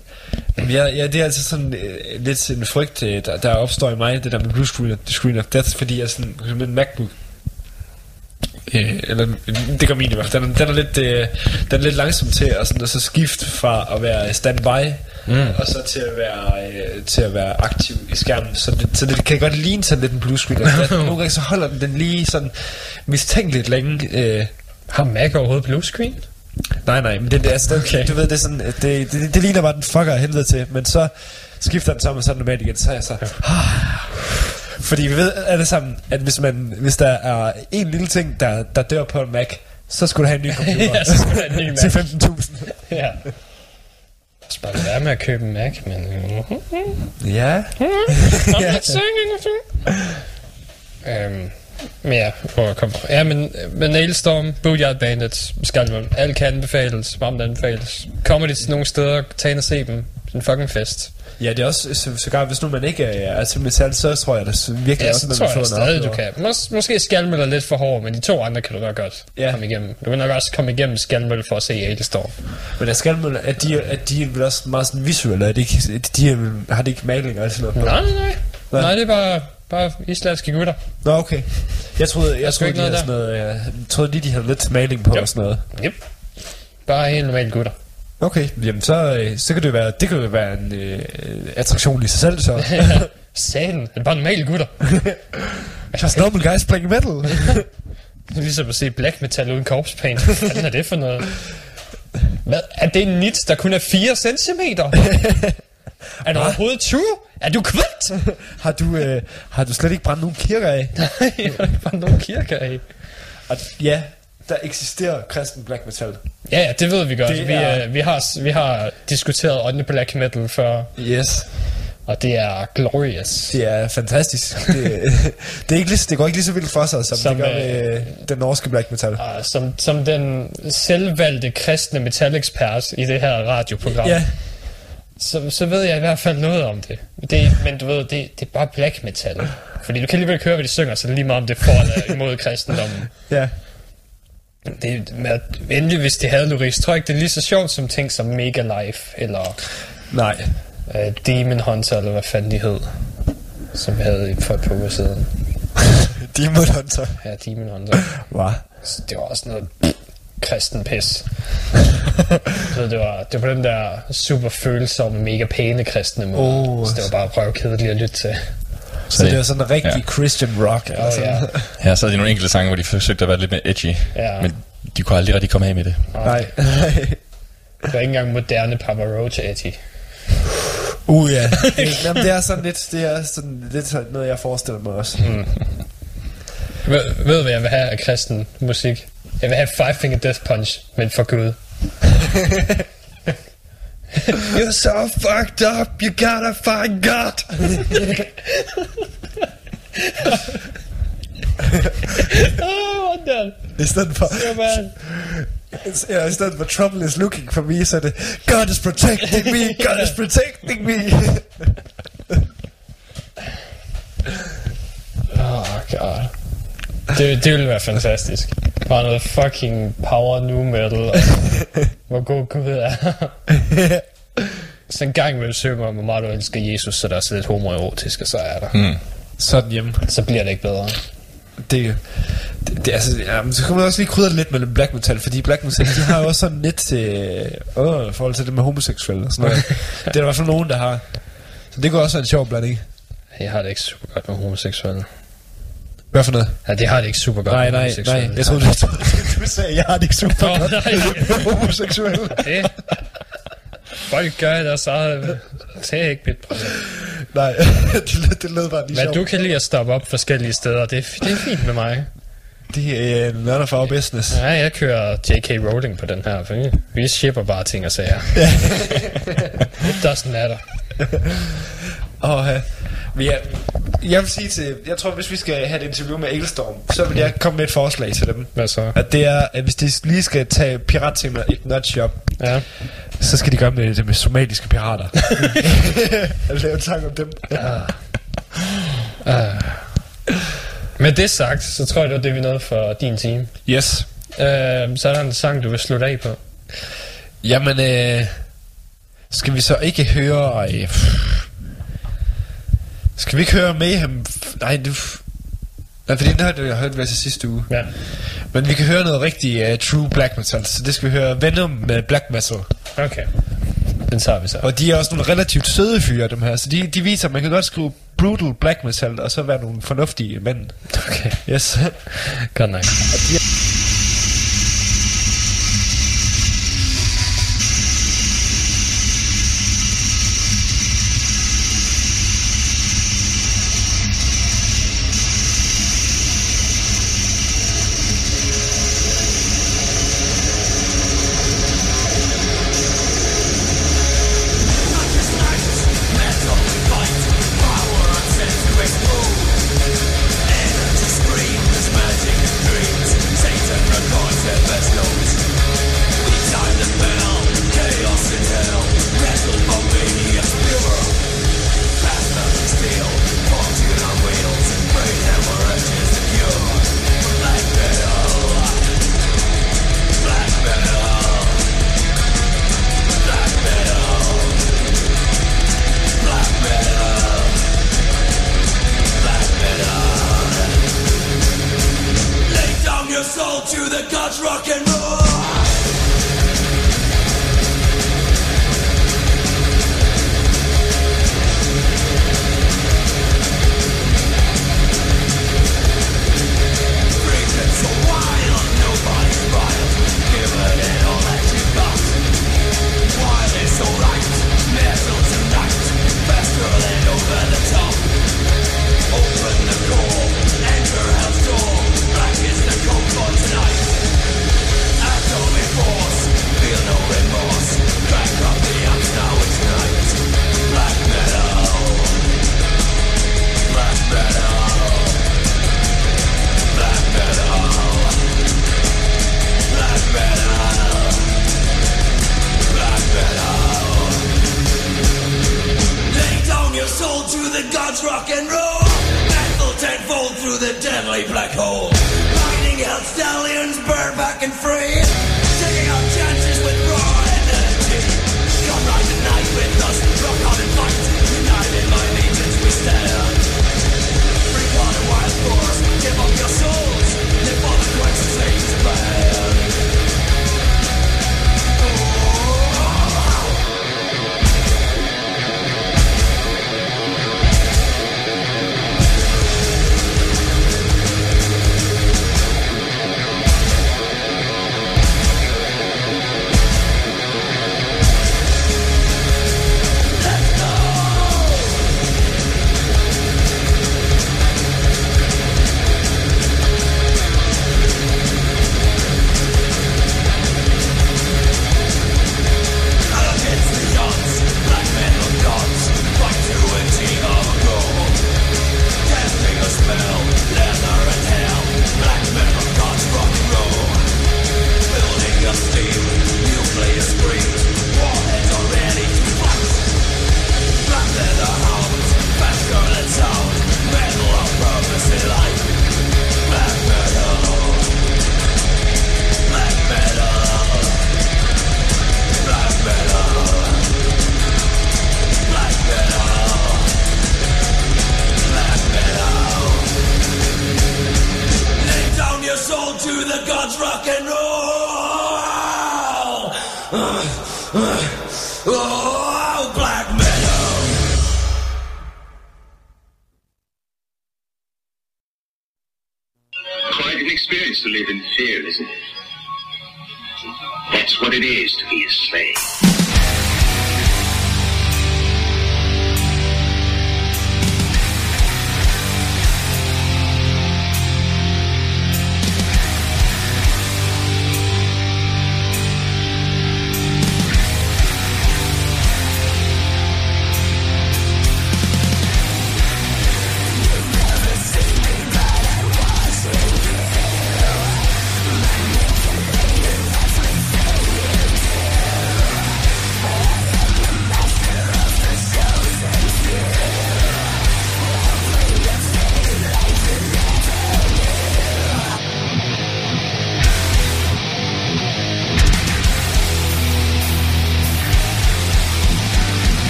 Ja, ja, det er altså sådan uh, lidt en frygt, uh, der, der opstår i mig, det der med Blue Screen of, screen of Death, fordi jeg sådan, med en MacBook, øh, eller, det gør min i hvert fald, den, den er lidt, øh, den er lidt langsom til at, sådan, at så skifte fra at være standby, Mm. og så til at være øh, til at være aktiv i skærmen, så det, så det kan godt ligne sådan lidt en blue screen. Nogle gange så holder den, den lige sådan mistænkeligt længe. Øh. Har Mac overhovedet blue screen? Nej, nej, men det, det er sådan, okay. Du ved, det er sådan, det, det, det, det ligner bare den fucker helvede til, men så skifter den sammen og så normalt igen, så er jeg så. Fordi vi ved alle sammen, at hvis man hvis der er en lille ting der der dør på en Mac, så skulle du have en ny computer. Ja, så skulle du have en ny Mac. Til femten tusind. Ja. Jeg skal bare være med at købe en Mac, men... Ja. øhm, mere, hvor jeg kommer fra. Ja, men, men Alestorm, Bootyard Bandits, Skálmöld, alt kan anbefales, varmt anbefales. Kommer de til nogle steder, tag ind og se dem. Det er en fucking fest. Ja, det er også, så, sågar hvis nu man ikke er til metal, så tror jeg, det virkelig ja, også, når man får noget. Ja, så tror jeg stadig, du kan. Mås- måske Skálmöld er lidt for hård, men de to andre kan du nok godt ja. komme igennem. Du kan nok også komme igennem Skálmöld for at se Alestorm. Men er Skálmöld, er de, er de vel også meget sådan visuelle? Er de ikke, de, har de ikke maling og sådan noget? Nej, nej, nej. Nej, nej det er bare... Bare islandske gutter. Nå, okay. Jeg troede, jeg troede, de havde sådan noget, jeg troede lige, de havde lidt maling på yep. og sådan noget. Yep. Bare helt normale gutter. Okay, jamen så, så kan det jo være, det kan jo være en øh, attraktion i sig selv, så. Salen, det er bare normale gutter. Just normal guys playing metal. Det er ligesom at se black metal uden korpspaint. Hvad er det for noget? Hvad? Er det en nits, der kun er fire centimeter? Er du overhovedet tur? Er du kvilt? har, du, øh, har du slet ikke brændt nogen kirker af? Nej, jeg har ikke brændt nogen kirker af. Og, ja, der eksisterer kristen black metal. Ja, ja det ved vi godt. Vi, er... øh, vi, har, vi har diskuteret åndelig black metal før. Yes. Og det er glorious. Det er fantastisk. Det, det, er ikke lige, det går ikke lige så vildt for sig, som, som det gør med øh, den norske black metal. Øh, som, som den selvvalgte kristne metalekspert i det her radioprogram. Ja. Så, så ved jeg i hvert fald noget om det, det men du ved, det, det er bare black metal. Fordi du kan alligevel køre, hvad de synger, så det er lige meget om det for eller imod kristendommen. Ja. Det, med, endelig hvis de havde lyriks, tror jeg ikke det er lige så sjovt som ting som Mega Life eller Nej. Øh, Demon Hunter eller hvad fanden de hed, som havde for et par uger siden. Demon Hunter? Ja, Demon Hunter. Wow. Så det var også noget... kristen pis. Så det var det var den der super følsomme, mega pæne kristne måde. Oh, så det var bare at prøve kedeligt at lytte til. Så, så det, det var sådan en rigtig ja. Christian rock. Oh, sådan. Ja. ja, så havde de nogle enkelte sange, hvor de forsøgte at være lidt mere edgy. Ja. Men de kunne aldrig rigtig komme af med det. Nej. Det var ikke engang moderne Pavarotti-edgy. Uh ja. Jamen, det er sådan lidt, det er sådan lidt noget, jeg forestiller mig også. Mm. Ved, ved du, hvad jeg vil have af kristen musik? Jeg vil have Five Finger Death Punch, men for Gud. You're so fucked up, you gotta find God. Åh, oh, hvordan? I stedet for... Ja, i stedet for Trouble is looking for me, så er det... God is protecting me, God is protecting me. Åh, oh, God. Det, det ville være fantastisk. Bare noget fucking power nu metal. Hvor god Gud er. Så en gang vil jeg søge mig om, hvor meget du elsker Jesus, så der er så lidt homoerotisk, og så er der. Mm. Sådan hjemme. Så bliver det ikke bedre. Det, det, det altså, ja, så kan man også lige krydre det lidt med black metal, fordi black metal, de har jo også sådan lidt til øh, forhold til det med homoseksuelle og sådan noget. Det er der i hvert fald nogen, der har. Så det kunne også være en sjov blanding. Jeg har det ikke super godt med homoseksuelle. Hvad for noget? Ja, det har det ikke super godt. Nej, nej, nej. Jeg troede, du, du sagde, jeg har det ikke super oh, godt med homoseksuelle. Okay. Folk gør det, og så tager ikke mit problem. Nej, det, det lød bare lige sjovt. Men du kan lide at stoppe op forskellige steder, det er, det er fint med mig. Det er none of our business. Nej, jeg kører J K Rowling på den her, for vi, vi shipper bare ting og sager. It doesn't matter. Åh, uh, ja. Jeg vil sige til, jeg tror, hvis vi skal have et interview med Alestorm, så vil jeg komme med et forslag til dem. Hvad så? At det er, at hvis de lige skal tage pirattemaer i et nutshop, ja, så skal de gøre med det med somaliske pirater. Jeg laver tanke om dem. uh. Uh. Med det sagt, så tror jeg, det var det, vi nåede for din time. Yes. Uh, så er der en sang, du vil slutte af på. Jamen, øh, skal vi så ikke høre... Øh, Skal vi ikke høre Mayhem? Nej, du... Nej, fordi den hørte jeg hørt ved sidste uge. Ja. Men vi kan høre noget rigtig uh, true black metal, så det skal vi høre. Venom med black metal. Okay. Den tager vi så. Og de er også nogle relativt søde fyre, dem her. Så de, de viser, at man kan godt skrive brutal black metal, og så være nogle fornuftige mænd. Okay. Yes. Godt nok. Og de er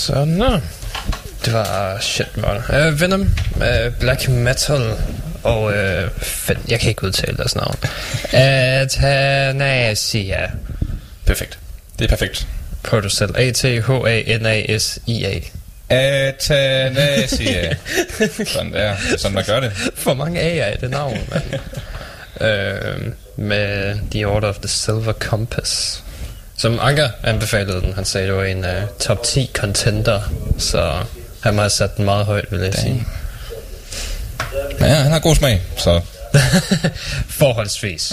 Så, nå. Det var shit, man. Uh, Venom, uh, Black Metal, og uh, fan, jeg kan ikke udtale deres navn. Atanasia. Perfekt. Det er perfekt. Prøv du selv. A-T-H-A-N-A-S-I-A. Atanasia. Sådan der. Det er sådan, man gør det. For mange A'er i det navn, mand. uh, med The Order of the Silver Compass. Som Anker anbefalede den. Han sagde, det var en uh, top ti contender. Så han har sat den meget højt, vil jeg Dang. sige. Ja, han har god smag, så... Forholdsvis.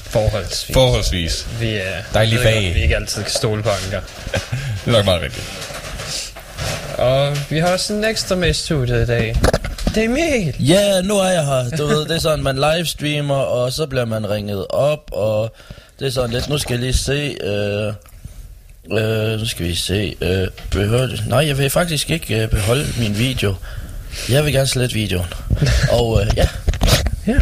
Forholdsvis. Forholdsvis. Vi er... Uh, dejlig fag. Vi ikke altid kan stole på Anker. Det er nok meget rigtigt. Og vi har også en ekstra med i studiet i dag. Det er Emil. Ja, yeah, nu er jeg her. Du ved, det er sådan, man livestreamer, og så bliver man ringet op, og... Det er sådan lidt, nu skal jeg lige se, øh, øh, nu skal vi se, øh, behøver, nej, jeg vil faktisk ikke øh, beholde min video. Jeg vil gerne slette videoen. Og øh, ja. Ja.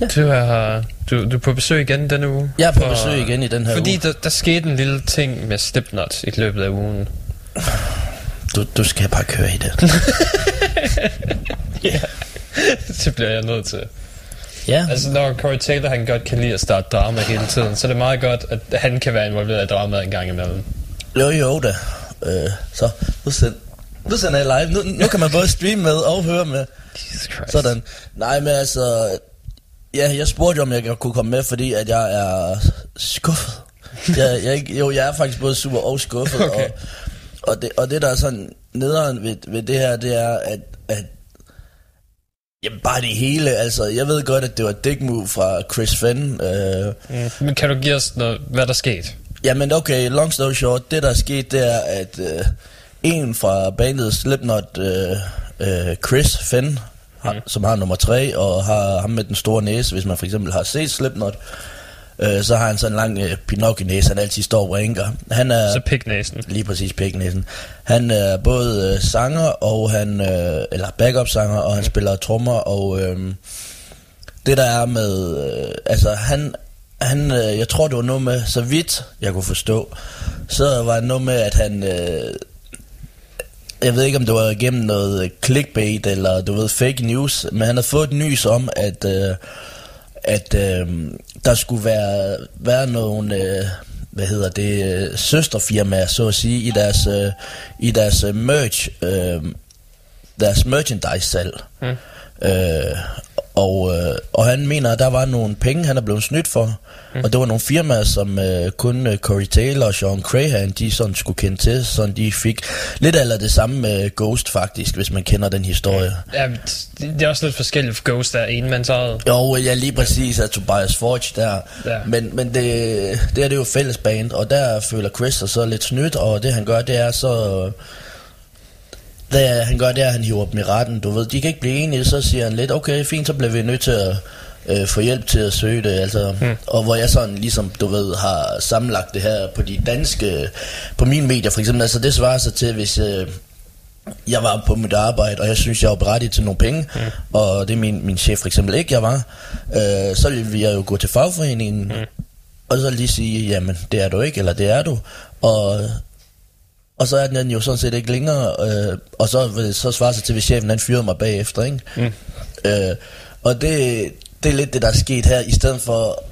Ja. Du, er, du, du er på besøg igen denne uge? Jeg er på for, besøg igen i den her fordi uge. Fordi der, der skete en lille ting med Slipknot i løbet af ugen. Du, du skal bare køre i det. Ja, det bliver jeg nødt til. Ja. Altså når Corey Taylor han godt kan lide at starte drama hele tiden, så er det meget godt, at han kan være involveret i dramaet en gang imellem. Jo jo da. Øh, så nu send, nu sender jeg live. Nu, nu kan man både streame med og høre med. Sådan. Nej, men altså... Ja, jeg spurgte jo, om jeg kunne komme med, fordi at jeg er skuffet. Jeg, jeg, jo, jeg er faktisk både super og skuffet. Okay. Og, og, det, og det, der er sådan nederen ved, ved det her, det er, at... at jamen, bare det hele, altså. Jeg ved godt, at det var dick move fra Chris Fehn. Øh. Mm. Men kan du give os noget, hvad der skete? Jamen, okay, long story short. Det, der er sket, det er, at... Øh, en fra bandet Slipknot, øh, øh, Chris Fehn, har, mm. som har nummer tre, og har ham med den store næse. Hvis man for eksempel har set Slipknot, øh, så har han sådan en lang øh, Pinocchio-næse, han altid står over Anker. Han er så piknæsen. Lige præcis piknæsen. Han er både øh, sanger, og han, øh, eller backup-sanger, og han mm. spiller trommer, og øh, det der er med, øh, altså han... Han, øh, jeg tror det var noget med, så vidt jeg kunne forstå, så var det noget med, at han... Øh, jeg ved ikke, om det var igennem noget clickbait eller du ved fake news, men han havde fået et nys om, at, øh, at øh, der skulle være, være nogle, øh, hvad hedder det, øh, søsterfirmaer, så at sige, i deres, øh, i deres merch, øh, deres merchandise-salg. Mm. Øh, og, øh, og han mener, at der var nogle penge, han er blevet snydt for, mm. og det var nogle firmaer, som øh, kun øh, Corey Taylor og Sean Crayhan, de sådan skulle kende til, sådan de fik lidt eller det samme med Ghost faktisk, hvis man kender den historie. Ja, det er også lidt forskelligt, for Ghost er enmandsejet. Jo, ja, lige præcis, at Tobias Forge der, ja. Men, men det, det er det jo fællesband, og der føler Chris sig så lidt snydt, og det han gør, det er så... Det han gør, det er, at han hiver dem i retten, du ved. De kan ikke blive enige, så siger han lidt, okay, fint, så bliver vi nødt til at øh, få hjælp til at søge det, altså. Mm. Og hvor jeg sådan ligesom, du ved, har sammenlagt det her på de danske, på mine medier for eksempel. Altså det svarer sig til, hvis øh, jeg var på mit arbejde, og jeg synes, jeg var berettiget til nogle penge, mm. og det er min, min chef for eksempel ikke, jeg var, øh, så ville jeg jo gå til fagforeningen, mm. og så lige sige, jamen, det er du ikke, eller det er du, og... Og så er den jo sådan set ikke længere, øh, og så, så svarer sig til, hvis chefen han fyrede mig bagefter, ikke? Mm. Øh, og det, det er lidt det, der er sket her, i stedet for,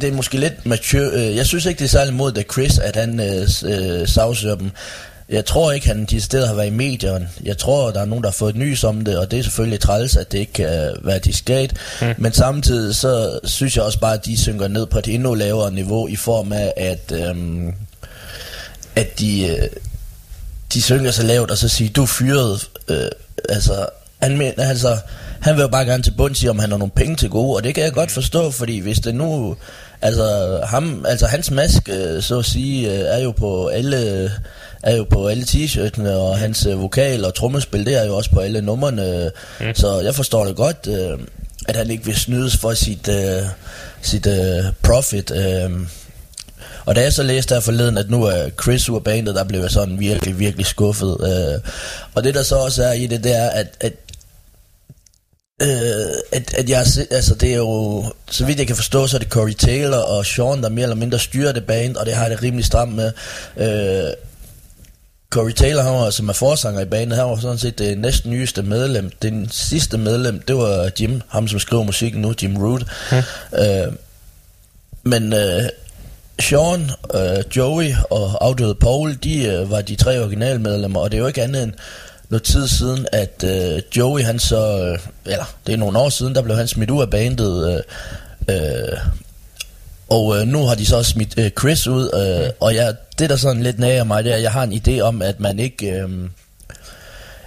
det er måske lidt mature, øh, jeg synes ikke, det er særlig modigt af Chris, at han øh, sagsøger dem. Jeg tror ikke, han de steder har været i medierne. Jeg tror, der er nogen, der har fået nys om det, og det er selvfølgelig træls, at det ikke kan være diskret. Mm. Men samtidig, så synes jeg også bare, at de synker ned på et endnu lavere niveau, i form af, at, øh, at de... Øh, de synger så lavt, og så siger, du er fyret. Øh, altså, han mener, altså, han vil jo bare gerne til bund sige, om han har nogle penge til gode, og det kan jeg godt forstå, fordi hvis det nu, altså, ham, altså hans mask, øh, så at sige, øh, er jo på alle, er jo på alle t-shirtene, og hans øh, vokal og trommespil, det er jo også på alle numrene, mm. så jeg forstår det godt, øh, at han ikke vil snydes for sit, øh, sit øh, profit, øh, og da jeg så læste her forleden, at nu er Chris ude af bandet, der blev jeg sådan virkelig, virkelig skuffet. Øh, og det der så også er i det, det er, at, at, øh, at, at jeg, altså det er jo, så vidt jeg kan forstå, så er det Corey Taylor og Sean, der mere eller mindre styrer det band, og det har jeg det rimelig stramt med. Øh, Corey Taylor, han var, som er forsanger i bandet, han var sådan set det næsten nyeste medlem. Den sidste medlem, det var Jim, ham som skriver musikken nu, Jim Root. Hmm. Øh, men... Øh, Sean, øh, Joey og afdøde Poul, de øh, var de tre originalmedlemmer, og det er jo ikke andet end noget tid siden, at øh, Joey han så, øh, eller det er nogle år siden, der blev han smidt ud af bandet, øh, øh, og øh, nu har de så smidt øh, Chris ud, øh, mm. og jeg, det der sådan lidt nager mig, det er, jeg har en idé om, at man ikke, øh,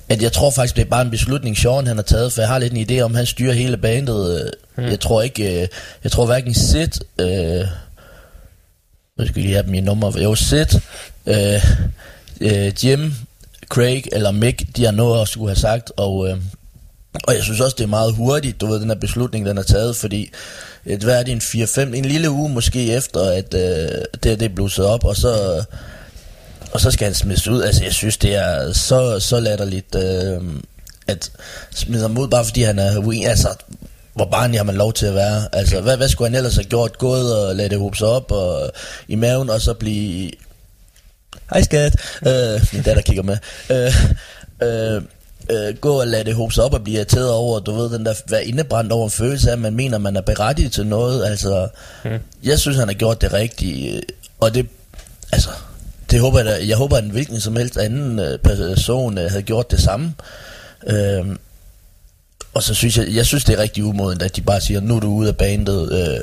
at jeg tror faktisk, det er bare en beslutning, Sean han har taget, for jeg har lidt en idé om, han styrer hele bandet, øh, mm. jeg tror ikke, øh, jeg tror hverken Sid, øh, nu skal jeg lige have dem i nummer. Jo, Sid, øh, øh, Jim, Craig eller Mick, de har noget at skulle have sagt. Og, øh, og jeg synes også, det er meget hurtigt, du ved, den her beslutning, den er taget. Fordi, øh, hvad er det, en fire fem, en lille uge måske efter, at øh, det, det er blusset op. Og så, og så skal han smides ud. Altså, jeg synes, det er så, så latterligt, øh, at smide ham ud, bare fordi han er uenig. Altså, hvor barnlig har man lov til at være? Altså, hvad, hvad skulle han ellers have gjort? Gået og lade det hoppe sig op og, i maven, og så blive... Hej skat, øh, min datter kigger med. Øh, øh, øh, gå og lade det hoppe sig op og blive irriteret over, du ved, den der være indebrændt over en følelse af, at man mener, man er berettiget til noget. Altså, mm. jeg synes, han har gjort det rigtige, og det... Altså, det håber jeg, da, jeg håber, at en hvilken som helst anden person havde gjort det samme. Øh, Og så synes jeg, jeg synes det er rigtig umodent, at de bare siger, nu er du ude af bandet, øh,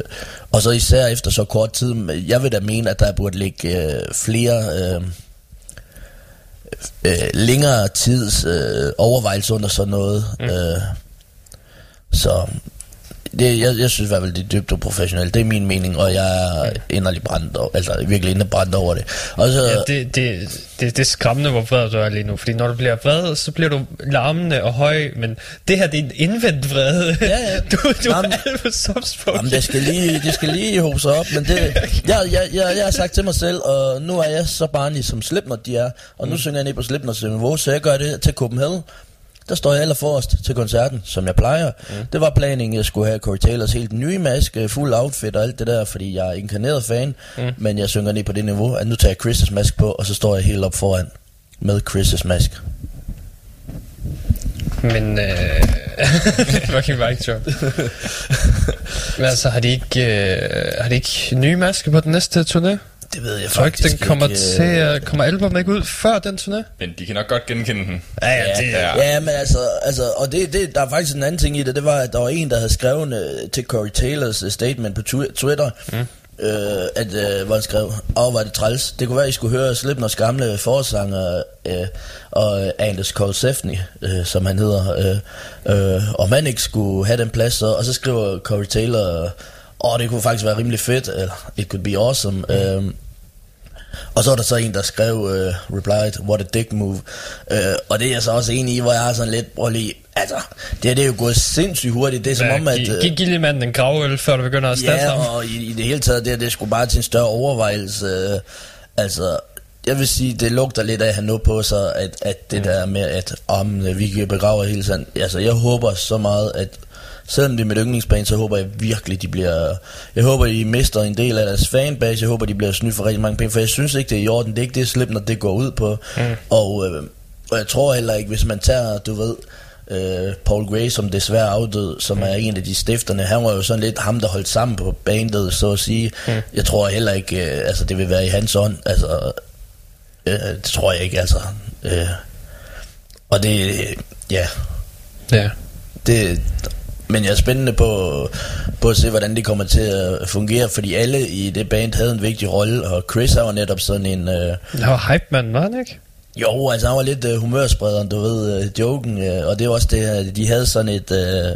og så især efter så kort tid. Jeg vil da mene, at der burde ligge øh, flere øh, øh, længere tids øh, overvejelser under sådan noget. Mm. øh, Så det, jeg, jeg synes i hvert fald, det er dybt og professionelt. Det er min mening, og jeg er mm. inderlig brændt over, altså virkelig inderbrændt over det. Og så, ja, det, det, det, det er skræmmende, hvor vred du er lige nu. Fordi når du bliver vred, så bliver du larmende og høj. Men det her, det er en indvendt vrede. Ja, ja. Du, du jamen, er alt for soft-spoken. Jamen, det skal lige, det skal lige hoppe sig op. Men det, jeg, jeg, jeg, jeg har sagt til mig selv, og nu er jeg så barnlig som Slipknot de er. Og nu mm. synger jeg ned på Slipknots niveau, så jeg gør det til Copenhagen. Der står jeg allerforrest til koncerten, som jeg plejer. Mm. Det var planingen, jeg skulle have Corey Taylors helt nye maske, fuld outfit og alt det der, fordi jeg er inkarneret fan. Mm. Men jeg synger ned på det niveau, at nu tager jeg Chris' maske på, og så står jeg helt op foran med Chris' maske. Men øh... fucking mic drop. Men altså, har de ikke, øh... har de ikke nye maske på den næste turné? Det ved jeg faktisk den ikke. Kommer til at, kommer albumet ikke ud før den turné? Men de kan nok godt genkende den. Ja, ja, det, ja. ja men altså, altså og det, det, der er faktisk en anden ting i det. Det var, at der var en, der havde skrevet til Corey Taylors statement på Twitter, mm. øh, at, øh, hvor han skrev, åh, var det træls. Det kunne være, I skulle høre Slipknots gamle forsanger, øh, og Angus McFife, øh, som han hedder, øh, øh, og man ikke skulle have den plads. Og så skriver Corey Taylor... Øh, og det kunne faktisk være rimelig fedt, eller it could be awesome. Mm. øhm, Og så er der så en, der skrev, uh, replied, what a dick move. øh, Og det er jeg så også enig i, hvor jeg har sådan lidt, prøv lige, altså, det her det er jo gået sindssygt hurtigt. Det er som ja, om at gi- gi- Giv lige manden en gravøl, før du begynder at stasse ham. Ja, og i, i det hele taget, det her, det skulle bare til en større overvejelse. øh, Altså, jeg vil sige, det lugter lidt af at have noget på sig, at, at det mm. der med, at om øh, vi begraver hele tiden. Altså, jeg håber så meget, at selvom det er mit yndlingsband, så håber jeg virkelig, de bliver... Jeg håber, de mister en del af deres fanbase. Jeg håber, de bliver snydt for rigtig mange penge. For jeg synes ikke, det er i orden. Det er ikke det slip, når det går ud på. Mm. Og, øh, og jeg tror heller ikke, hvis man tager, du ved... Øh, Poul Gray, som desværre afdød, som mm. er en af de stifterne. Han var jo sådan lidt ham, der holdt sammen på bandet, så at sige. Mm. Jeg tror heller ikke, øh, altså det vil være i hans ånd. Altså, øh, det tror jeg ikke, altså. Øh. Og det... Øh, ja. Ja. Det... Men jeg er spændende på, på at se, hvordan det kommer til at fungere, fordi alle i det band havde en vigtig rolle, og Chris var netop sådan en... Øh... Han var hype-manden, var han ikke? Jo, altså han var lidt øh, humørsprederen, du ved, øh, joken, øh, og det var også det, de havde sådan et, øh,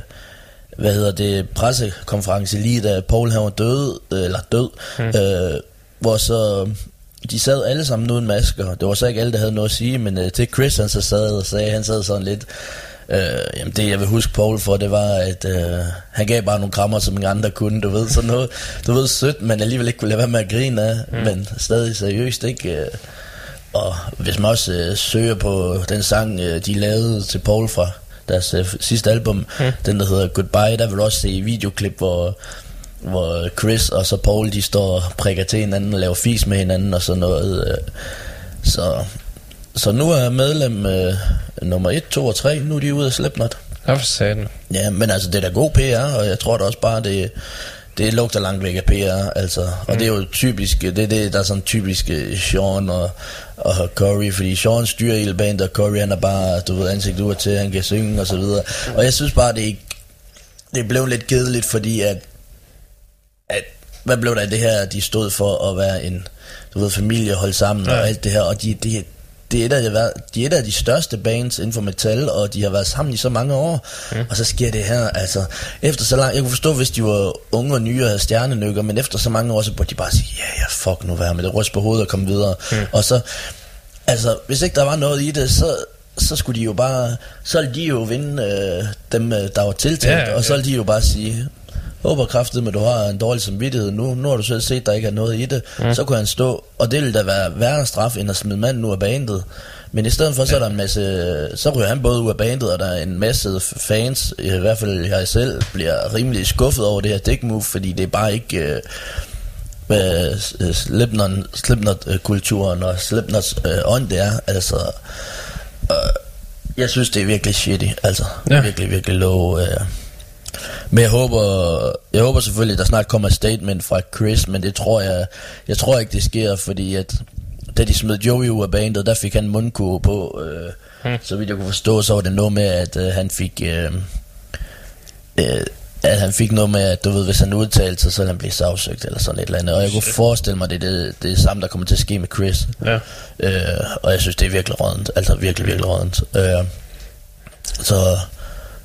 hvad hedder det, pressekonference lige da Poul han var død, øh, eller død, hmm. øh, hvor så... De sad alle sammen uden masker, det var så ikke alle, der havde noget at sige, men øh, til Chris han så sad og sagde, han sad sådan lidt... Øh, jamen det jeg vil huske Poul for, det var at øh, han gav bare nogle krammer, som ingen andre kunne. Du ved sådan noget, du ved, sødt, men alligevel ikke kunne lade være med at grine af. mm. Men stadig seriøst, ikke? Og hvis man også øh, søger på den sang øh, de lavede til Poul fra deres øh, sidste album, mm. den der hedder Goodbye, der vil du også se videoklip, hvor, hvor Chris og så Poul, de står og prikker til hinanden og laver fis med hinanden og sådan noget. øh. Så Så nu er medlem øh, nummer et, to og tre, nu er de ude af Slipknot. Jeg for satan. Ja, men altså, det er da god P R, og jeg tror da også bare, det, det lugter langt væk af P R, altså. Og mm. det er jo typisk, det er det, der er sådan typisk Sean og, og Corey, fordi Sean styrer hele bandet, og Corey, han er bare, du ved, ansigt ud til, han kan synge og så videre. Og jeg synes bare, det ikke, det blev lidt kedeligt, fordi at, at, hvad blev der af det her, de stod for at være en, du ved, familie, holde sammen, ja. Og alt det her, og de, de Det er, et af de, de er et af de største bands inden for metal, og de har været sammen i så mange år. Mm. Og så sker det her, altså efter så langt. Jeg kunne forstå, hvis de var unge og nye og havde stjernenykker, men efter så mange år, så burde de bare sige, ja, yeah, yeah, fuck nu, være med det, ryst på hovedet og komme videre. Mm. Og så, altså hvis ikke der var noget i det, så, så skulle de jo bare, så ville de jo vinde øh, dem, der var tiltænkt. Yeah, yeah. Og så ville de jo bare sige, håber kraftigt, men du har en dårlig samvittighed nu. Nu har du selv set, der ikke er noget i det. Mm. Så kunne han stå, og det ville da være værre straf, end at smide manden nu af bandet. Men i stedet for, så er der en masse, så ryger han både ud af bandet, og der er en masse fans, i hvert fald jeg selv, bliver rimelig skuffet over det her dick move, fordi det er bare ikke øh, øh, Slipknot, Slipknot-kulturen og Slipknots øh, ånd, det er. Altså, øh, jeg synes, det er virkelig shitty, altså. Ja. Virkelig, virkelig low. Øh. Men jeg håber, jeg håber selvfølgelig, der snart kommer et statement fra Chris, men det tror jeg, jeg tror ikke, det sker, fordi at da de smed Joey ud af bandet, der fik han mundkurve på. Øh, hmm. Så vidt jeg kunne forstå, så var det noget med, at øh, han fik... Øh, øh, at han fik noget med, at du ved, hvis han udtalte sig, så ville han blive sagsøgt eller sådan et eller andet. Og jeg kunne forestille mig, det er det, det samme, der kommer til at ske med Chris. Ja. Øh, og jeg synes, det er virkelig rådent. Altså virkelig, virkelig rådent. Øh, så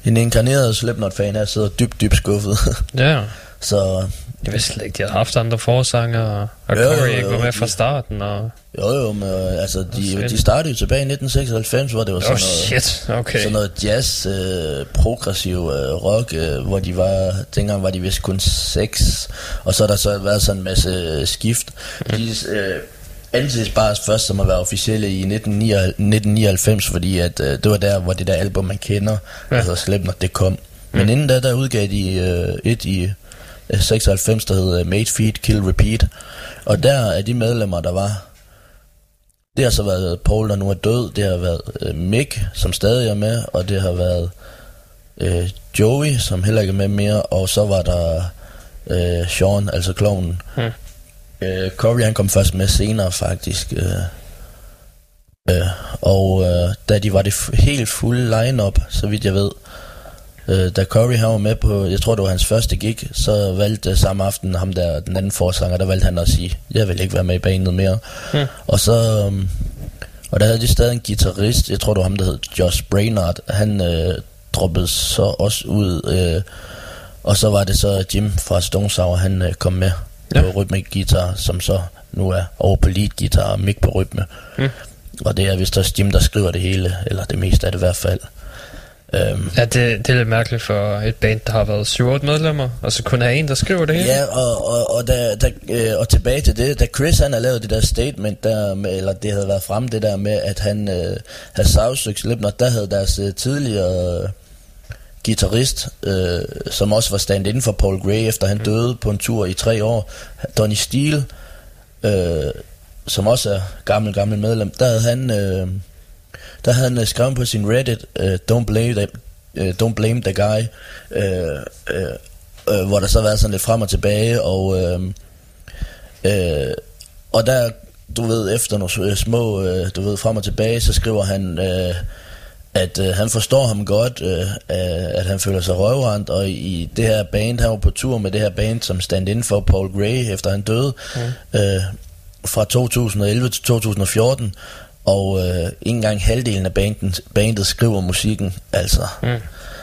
en inkarneret Slipknot-fan her sidder dybt, dybt skuffet. Ja. Så... Jeg vidste slet ikke, de havde haft andre forsanger, og, og jo, Corey ikke var med de, fra starten. Og... Jo jo, men altså, de, de startede jo tilbage i nitten seksoghalvfems, hvor det var sådan, oh, noget, shit. Okay. Sådan noget jazz, øh, progressiv øh, rock, øh, hvor de var, dengang var de vist kun seks, og så har der så været sådan en masse skift. Mm. De øh, anses bare først som at være officielle i nitten nioghalvfems, fordi at, øh, det var der, hvor det der album, man kender, ja. altså Slipknot, det kom. Mm. Men inden da, der udgav de øh, et i... seksoghalvfems, der hedder Made Feed, Kill Repeat. Og der er de medlemmer, der var. Det har så været Poul, der nu er død. Det har været øh, Mick, som stadig er med. Og det har været øh, Joey, som heller ikke er med mere. Og så var der øh, Sean, altså klovnen. hmm. øh, Corey, han kom først med senere faktisk. øh, øh, Og øh, da de var det f- helt fulde line-up, så vidt jeg ved, da Corey han var med på, jeg tror det var hans første gig, så valgte samme aften ham der, den anden forsanger, der valgte han at sige, jeg vil ikke være med i bandet mere. Hmm. Og så, um, og der havde de stadig en guitarist, jeg tror det var ham der hed Josh Brainard, han øh, droppede så også ud, øh, og så var det så Jim fra Stone Sour, han øh, kom med ja. på rytmisk guitar, som så nu er over på lead guitar og mic på rytme. Hmm. Og det er vist også Jim, der skriver det hele, eller det meste af det i hvert fald. Um, ja, det, det er lidt mærkeligt for et band, der har været syv otte medlemmer, og så kun er en, der skriver det hele. Ja, og, og, og, da, da, øh, og tilbage til det, da Chris han har lavet det der statement der med, eller det havde været frem det der med, at han øh, havde sagsøgt Slipknot, der havde deres øh, tidligere øh, guitarist, øh, som også var stand-in for Paul Gray, efter han mm. døde på en tur i tre år, Donny Steele, øh, som også er gammel, gammel medlem, der havde han... Øh, Der havde han uh, skrevet på sin Reddit, uh, don't, blame the, uh, don't blame the guy, uh, uh, uh, hvor der så var sådan lidt frem og tilbage, og, uh, uh, og der, du ved, efter nogle små, uh, du ved, frem og tilbage, så skriver han, uh, at uh, han forstår ham godt, uh, at han føler sig røvrendt, og i det her band, han var på tur med det her band, som stand-in for Paul Gray, efter han døde, mm. uh, fra to tusind og elleve til to tusind og fjorten, og øh, ikke engang halvdelen af bandet, bandet skriver musikken, altså. Mm.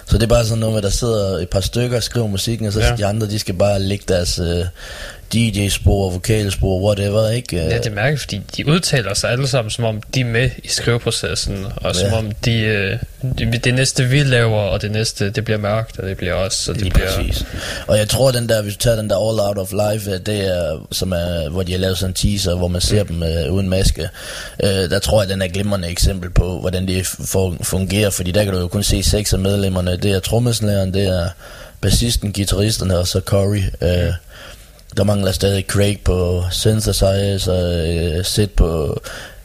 Så det er bare sådan noget med, der sidder et par stykker og skriver musikken, og så ja. de andre, de skal bare lægge deres øh, D J-spor, vokalspor, whatever, ikke? Ja, det er mærkeligt, fordi de udtaler sig alle sammen, som om de er med i skriveprocessen, og ja. som om de, øh, de, det næste vi laver, og det næste, det bliver mørkt, og det bliver os, og det lige bliver... Præcis. Og jeg tror, den der, hvis du tager den der All Out of Life, det er, som er, hvor de har lavet sådan en teaser, hvor man ser dem øh, uden maske, øh, der tror jeg, den er glimrende eksempel på, hvordan det fungerer, fordi der kan du jo kun se seks af medlemmerne, det er trommeslageren, det er bassisten, guitaristerne, og så Corey. øh, Der mangler stadig Craig på synthesizer, øh, Sid på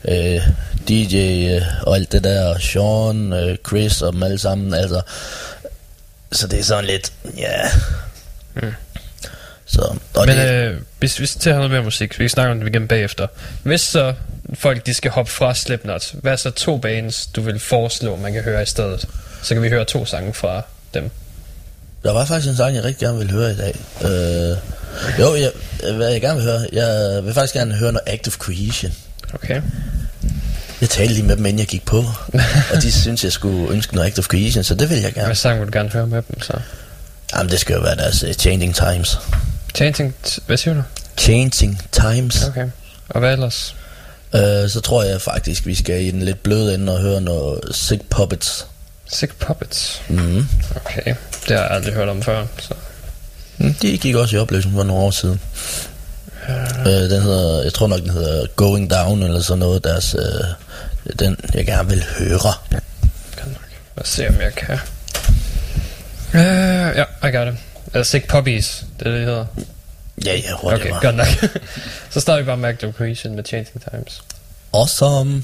øh, D J øh, og alt det der, og Sean, øh, Chris og dem alle sammen, altså. Så det er sådan lidt, ja. Yeah. Mm. Så, men det, øh, hvis, hvis vi tager noget mere musik, vi kan snakke om det igen bagefter. Hvis så folk, de skal hoppe fra Slipknot, hvad er så to bands, du vil foreslå, man kan høre i stedet? Så kan vi høre to sange fra dem. Der var faktisk en sang, jeg rigtig gerne ville høre i dag. Øh, jo, jeg, hvad jeg gerne vil høre, jeg vil faktisk gerne høre noget Act of Cohesion. Okay. Jeg talte lige med dem, inden jeg gik på, og de synes jeg skulle ønske noget Act of Cohesion, så det vil jeg gerne. Hvad sang vil du gerne høre med dem så? Jamen, det skal jo være deres uh, Changing Times. Changing, t- hvad siger du? Changing Times. Okay, og hvad ellers? Øh, så tror jeg faktisk, vi skal i den lidt bløde ende og høre noget Sick Puppets. Sick Puppets. Mm. Okay, det har jeg aldrig hørt om før, så. De gik også i opløsning for nogle år siden. uh, Den hedder, jeg tror nok den hedder Going Down eller sådan noget, deres, uh, Det er den, jeg gerne vil høre. Ja. Lad os se, om jeg kan. Uh, ja, I got it. Uh, Sick Puppies, det er det, det hedder. Ja, ja, hurtigt okay, var. Godt nok. Så starter vi bare med Active Cohesion med Changing Times. Awesome.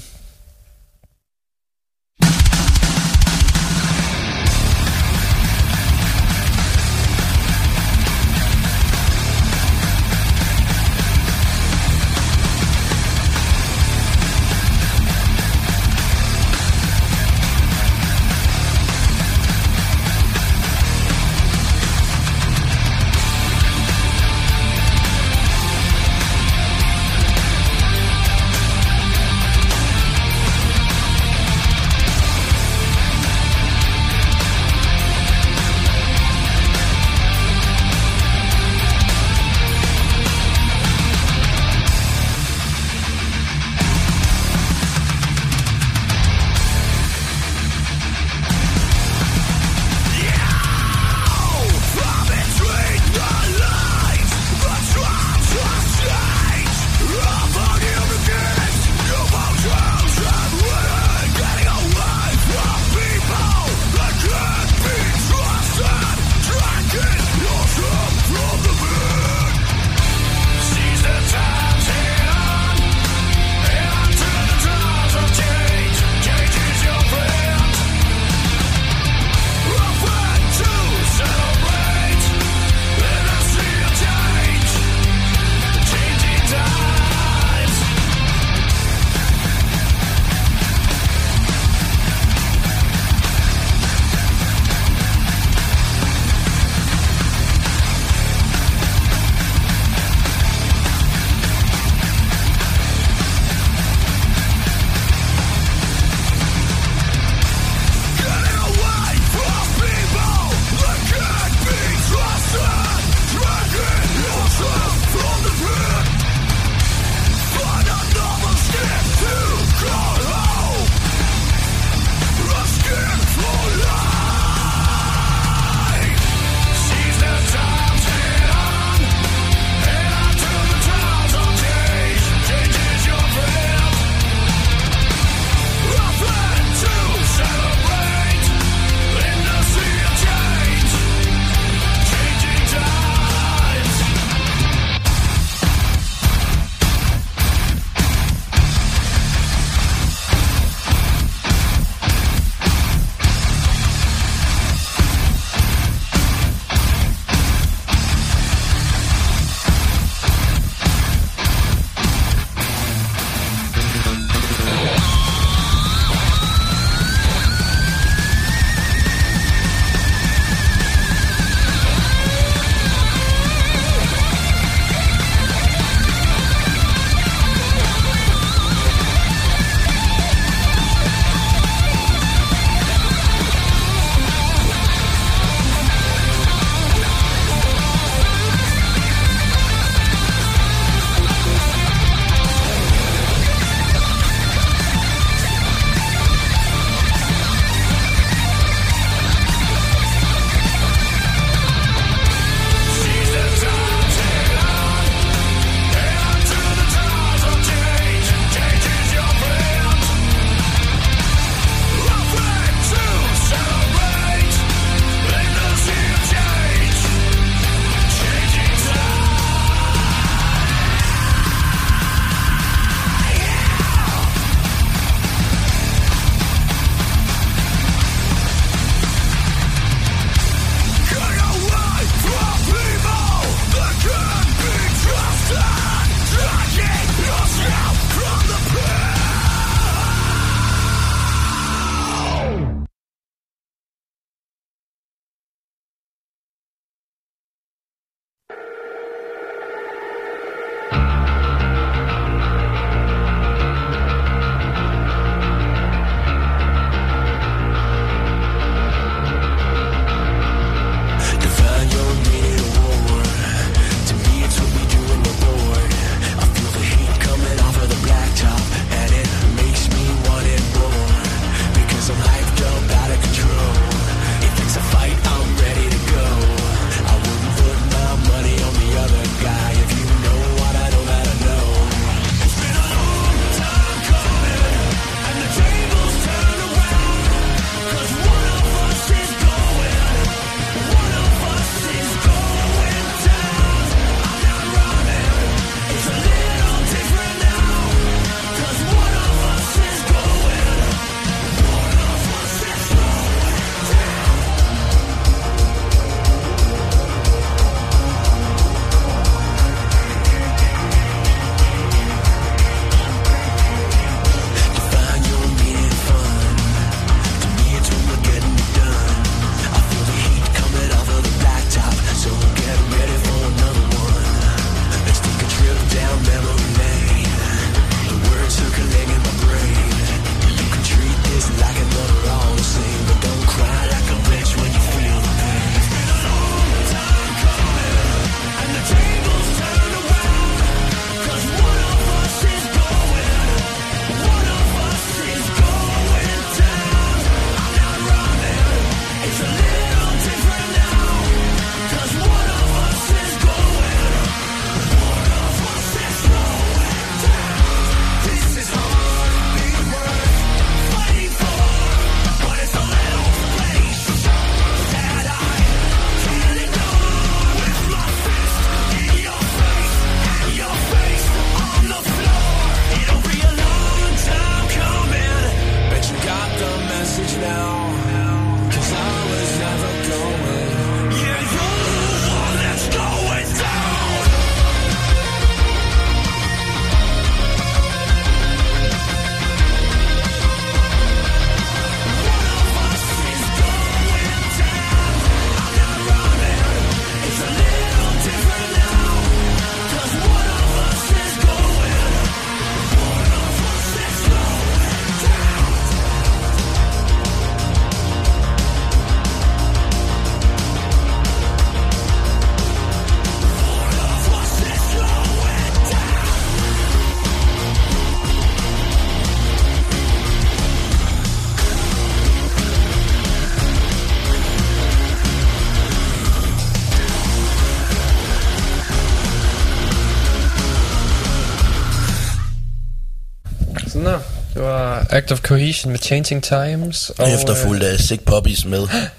Act of Cohesion med Changing Times. Og efterfulgt af Sick Puppies med. Er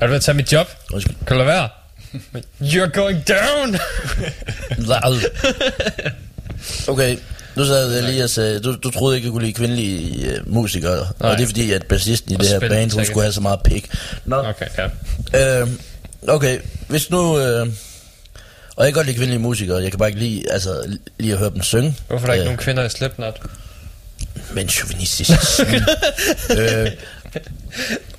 du ved at tage mit job? Kan du være? You're going down. Okay, nu sad jeg lige og sagde, du, du troede ikke, jeg kunne lide kvindelige uh, musikere. Nej. Og det er fordi, at bassisten i og det her band, hun skulle have så meget pik. Nå. Okay, ja. uh, Okay, hvis nu... Uh, og jeg kan godt lide kvindelige musikere, jeg kan bare ikke lide, altså, lige at høre dem synge. Hvorfor er der uh, ikke nogen kvinder i Slipknot? Men chauvinistisk. øh.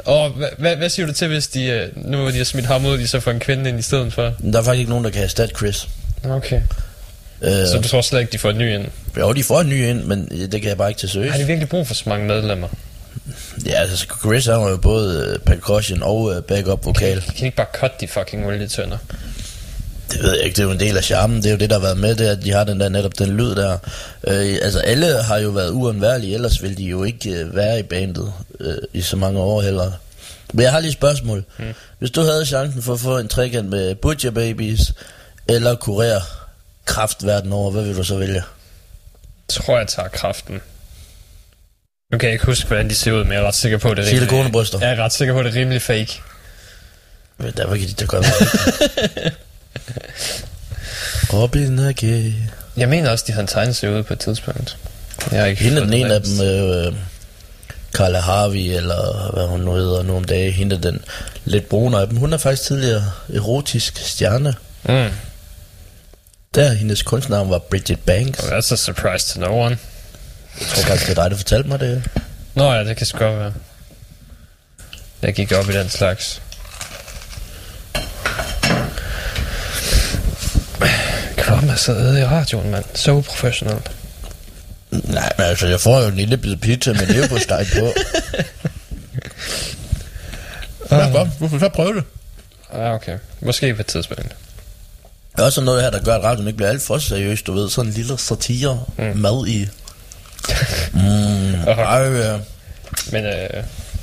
Og hvad, hvad, hvad siger du til, hvis de, nu hvor de har smidt ham ud, de så får en kvinde ind i stedet for? Der er faktisk ikke nogen, der kan erstatte Chris. Okay. Øh. Så du tror slet ikke, de får en ny ind? Jo, de får en ny ind, men det kan jeg bare ikke til søge. Har de virkelig brug for så mange medlemmer? Ja, altså Chris har jo både percussion og backup vokal. De kan, kan ikke bare cutte de fucking olietønder? Det ved jeg ikke, det er jo en del af charmen. Det er jo det, der har været med, det er, at de har den der, netop den lyd der. øh, Altså alle har jo været uundværlige, ellers ville de jo ikke øh, være i bandet øh, i så mange år heller. Men jeg har lige et spørgsmål. mm. Hvis du havde chancen for at få en trekant med Butcher Babies eller kurere kraft verden over, hvad vil du så vælge? Jeg tror, jeg tager kraften. Nu kan jeg ikke huske, hvordan de ser ud, men jeg er ret sikker på, at det er rimelig konebryster. Jeg er ret sikker på, at det er rimelig fake. Men derfor kan de da godt være. Robin er gay. Jeg mener også, de havde en tegneserie ude på et tidspunkt. Jeg har ikke hende den ene af dem, øh, Carla Harvey, eller hvad hun nu hedder nu om dagen. Hende den lidt brune af dem. Hun er faktisk tidligere erotisk stjerne. mm. Der, hendes kunstnavn var Bridget Banks. Oh, that's a surprise to no one. Jeg tror faktisk, det er dig, der fortalte mig det. Nå ja, det kan sgu godt være. Jeg gik op i den slags. Kom, jeg sidder i radioen, mand. Så uprofessionelt. Nej, men altså, jeg får jo en lille bid pizza med leverpostej på. Hvad godt, hvorfor så prøve det? Ja, okay. Måske på et tidspunkt. Der er også noget her, der gør, at radioen ikke bliver alt for seriøst, du ved. Sådan en lille satire. mm. Mad i. mm, okay. Ej, ja. Men, øh,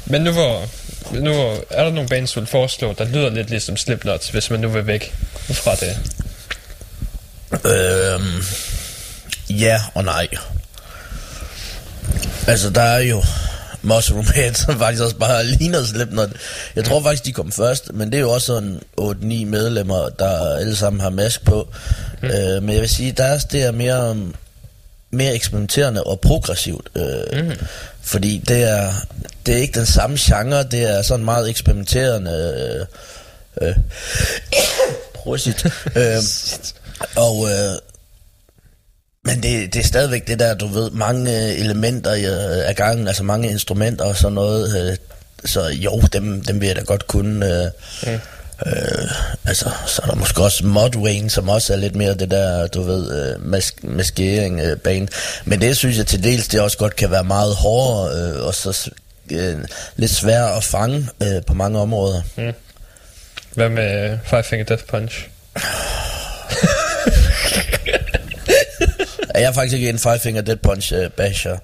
men nu hvor... Nu er der nogle bands, du vil foreslå, der lyder lidt ligesom Slipknot, hvis man nu vil væk fra det. Øhm, ja og nej. Altså der er jo Mushroom Head, som faktisk også bare ligner Slipknot. Jeg tror faktisk de kom først, men det er jo også sådan otte ni medlemmer, der alle sammen har mask på. mm. øh, Men jeg vil sige, deres det er mere Mere eksperimenterende og progressivt. øh, mm. Fordi det er Det er ikke den samme genre. Det er sådan meget eksperimenterende. øh, øh, Prosit. øh, Og, øh, men det, det er stadigvæk det der, du ved, mange elementer øh, af gangen, altså mange instrumenter og sådan noget. Øh, så jo, dem, dem vil jeg da godt kunne. Øh, mm. øh, altså, så er der måske også Mudvayne, som også er lidt mere det der, du ved, øh, mas- maskering øh, band. Men det synes jeg til dels, det også godt kan være meget hårdere, øh, og så øh, lidt sværere at fange øh, på mange områder. Mm. Hvad med øh, Five Finger Death Punch? Jeg er faktisk ikke en Five Finger Death Punch uh, basher.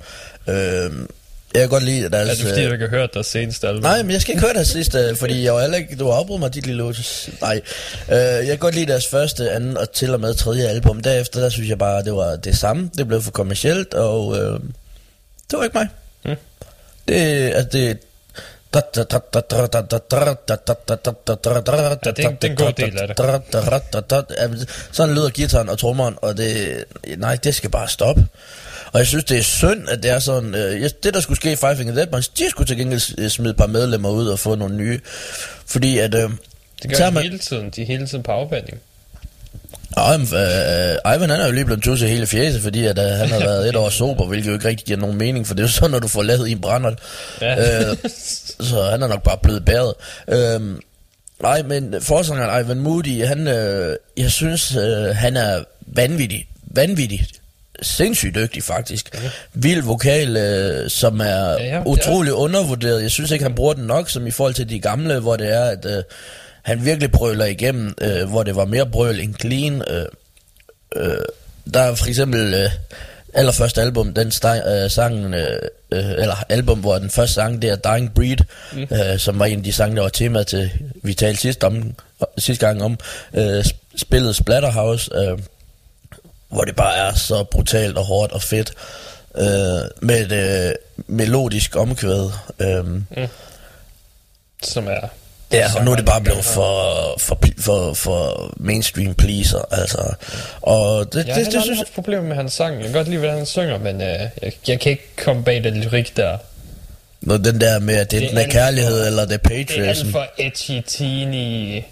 uh, Jeg kan godt lide deres... Er det fordi, du ikke har hørt deres seneste album? Nej, men jeg skal ikke høre deres sidste, fordi jeg var heller ikke... Du har afbrudt mig, dit lille lotus. Nej. uh, Jeg kan godt lide deres første, anden og til og med tredje album. Derefter, der synes jeg bare, det var det samme. Det blev for kommercielt, og uh, det var ikke mig. mm. Det... Altså, det Ja, det er en, en god del af det. Sådan lyder guitaren og trommeren, og det... Nej, det skal bare stoppe. Og jeg synes, det er synd, at det er sådan... Øh, det, der skulle ske i Five Finger Death Punch, de skulle til gengæld smide et par medlemmer ud og få nogle nye. Fordi at... Øh, det gør de hele tiden. De er hele tiden på afbanding. Ej, men, øh, Ivan han er jo lige blevet tusset hele fjæset, fordi at, øh, han har været et år sober, hvilket jo ikke rigtig giver nogen mening, for det er jo sådan, når du får lavet i en brændert. Ja. Øh, så han er nok bare blevet bæret. Øh, nej, men forsangeren Ivan Moody, han, øh, jeg synes, øh, han er vanvittig, vanvittig, sindssygt dygtig faktisk. Okay. Vild vokal, øh, som er ja, ja, utrolig ja. undervurderet. Jeg synes ikke, han bruger den nok, som i forhold til de gamle, hvor det er, at... Øh, han virkelig brøler igennem, øh, hvor det var mere brøl end clean. Øh, øh, der er for eksempel øh, allerførste album, den sta- øh, sangen, øh, eller album, hvor den første sang, det er Dying Breed, mm. øh, som var en af de sange, der var tema til, vi talte sidste, om, sidste gang om, øh, spillet Splatterhouse, øh, hvor det bare er så brutalt og hårdt og fedt. øh, med et øh, melodisk omkvæd. Øh. Mm. Som er... Ja, og nu er det bare blevet for, for, for, for mainstream pleaser, altså. Og det, jeg det, det, det synes... har haft problemer med hans sang. Jeg kan godt lide, hvordan han synger, men øh, jeg, jeg kan ikke komme bag den lyrik der. Nå, den der med, at det, det er den der kærlighed, for, eller det er patriotism. Det er for edgy-teeny.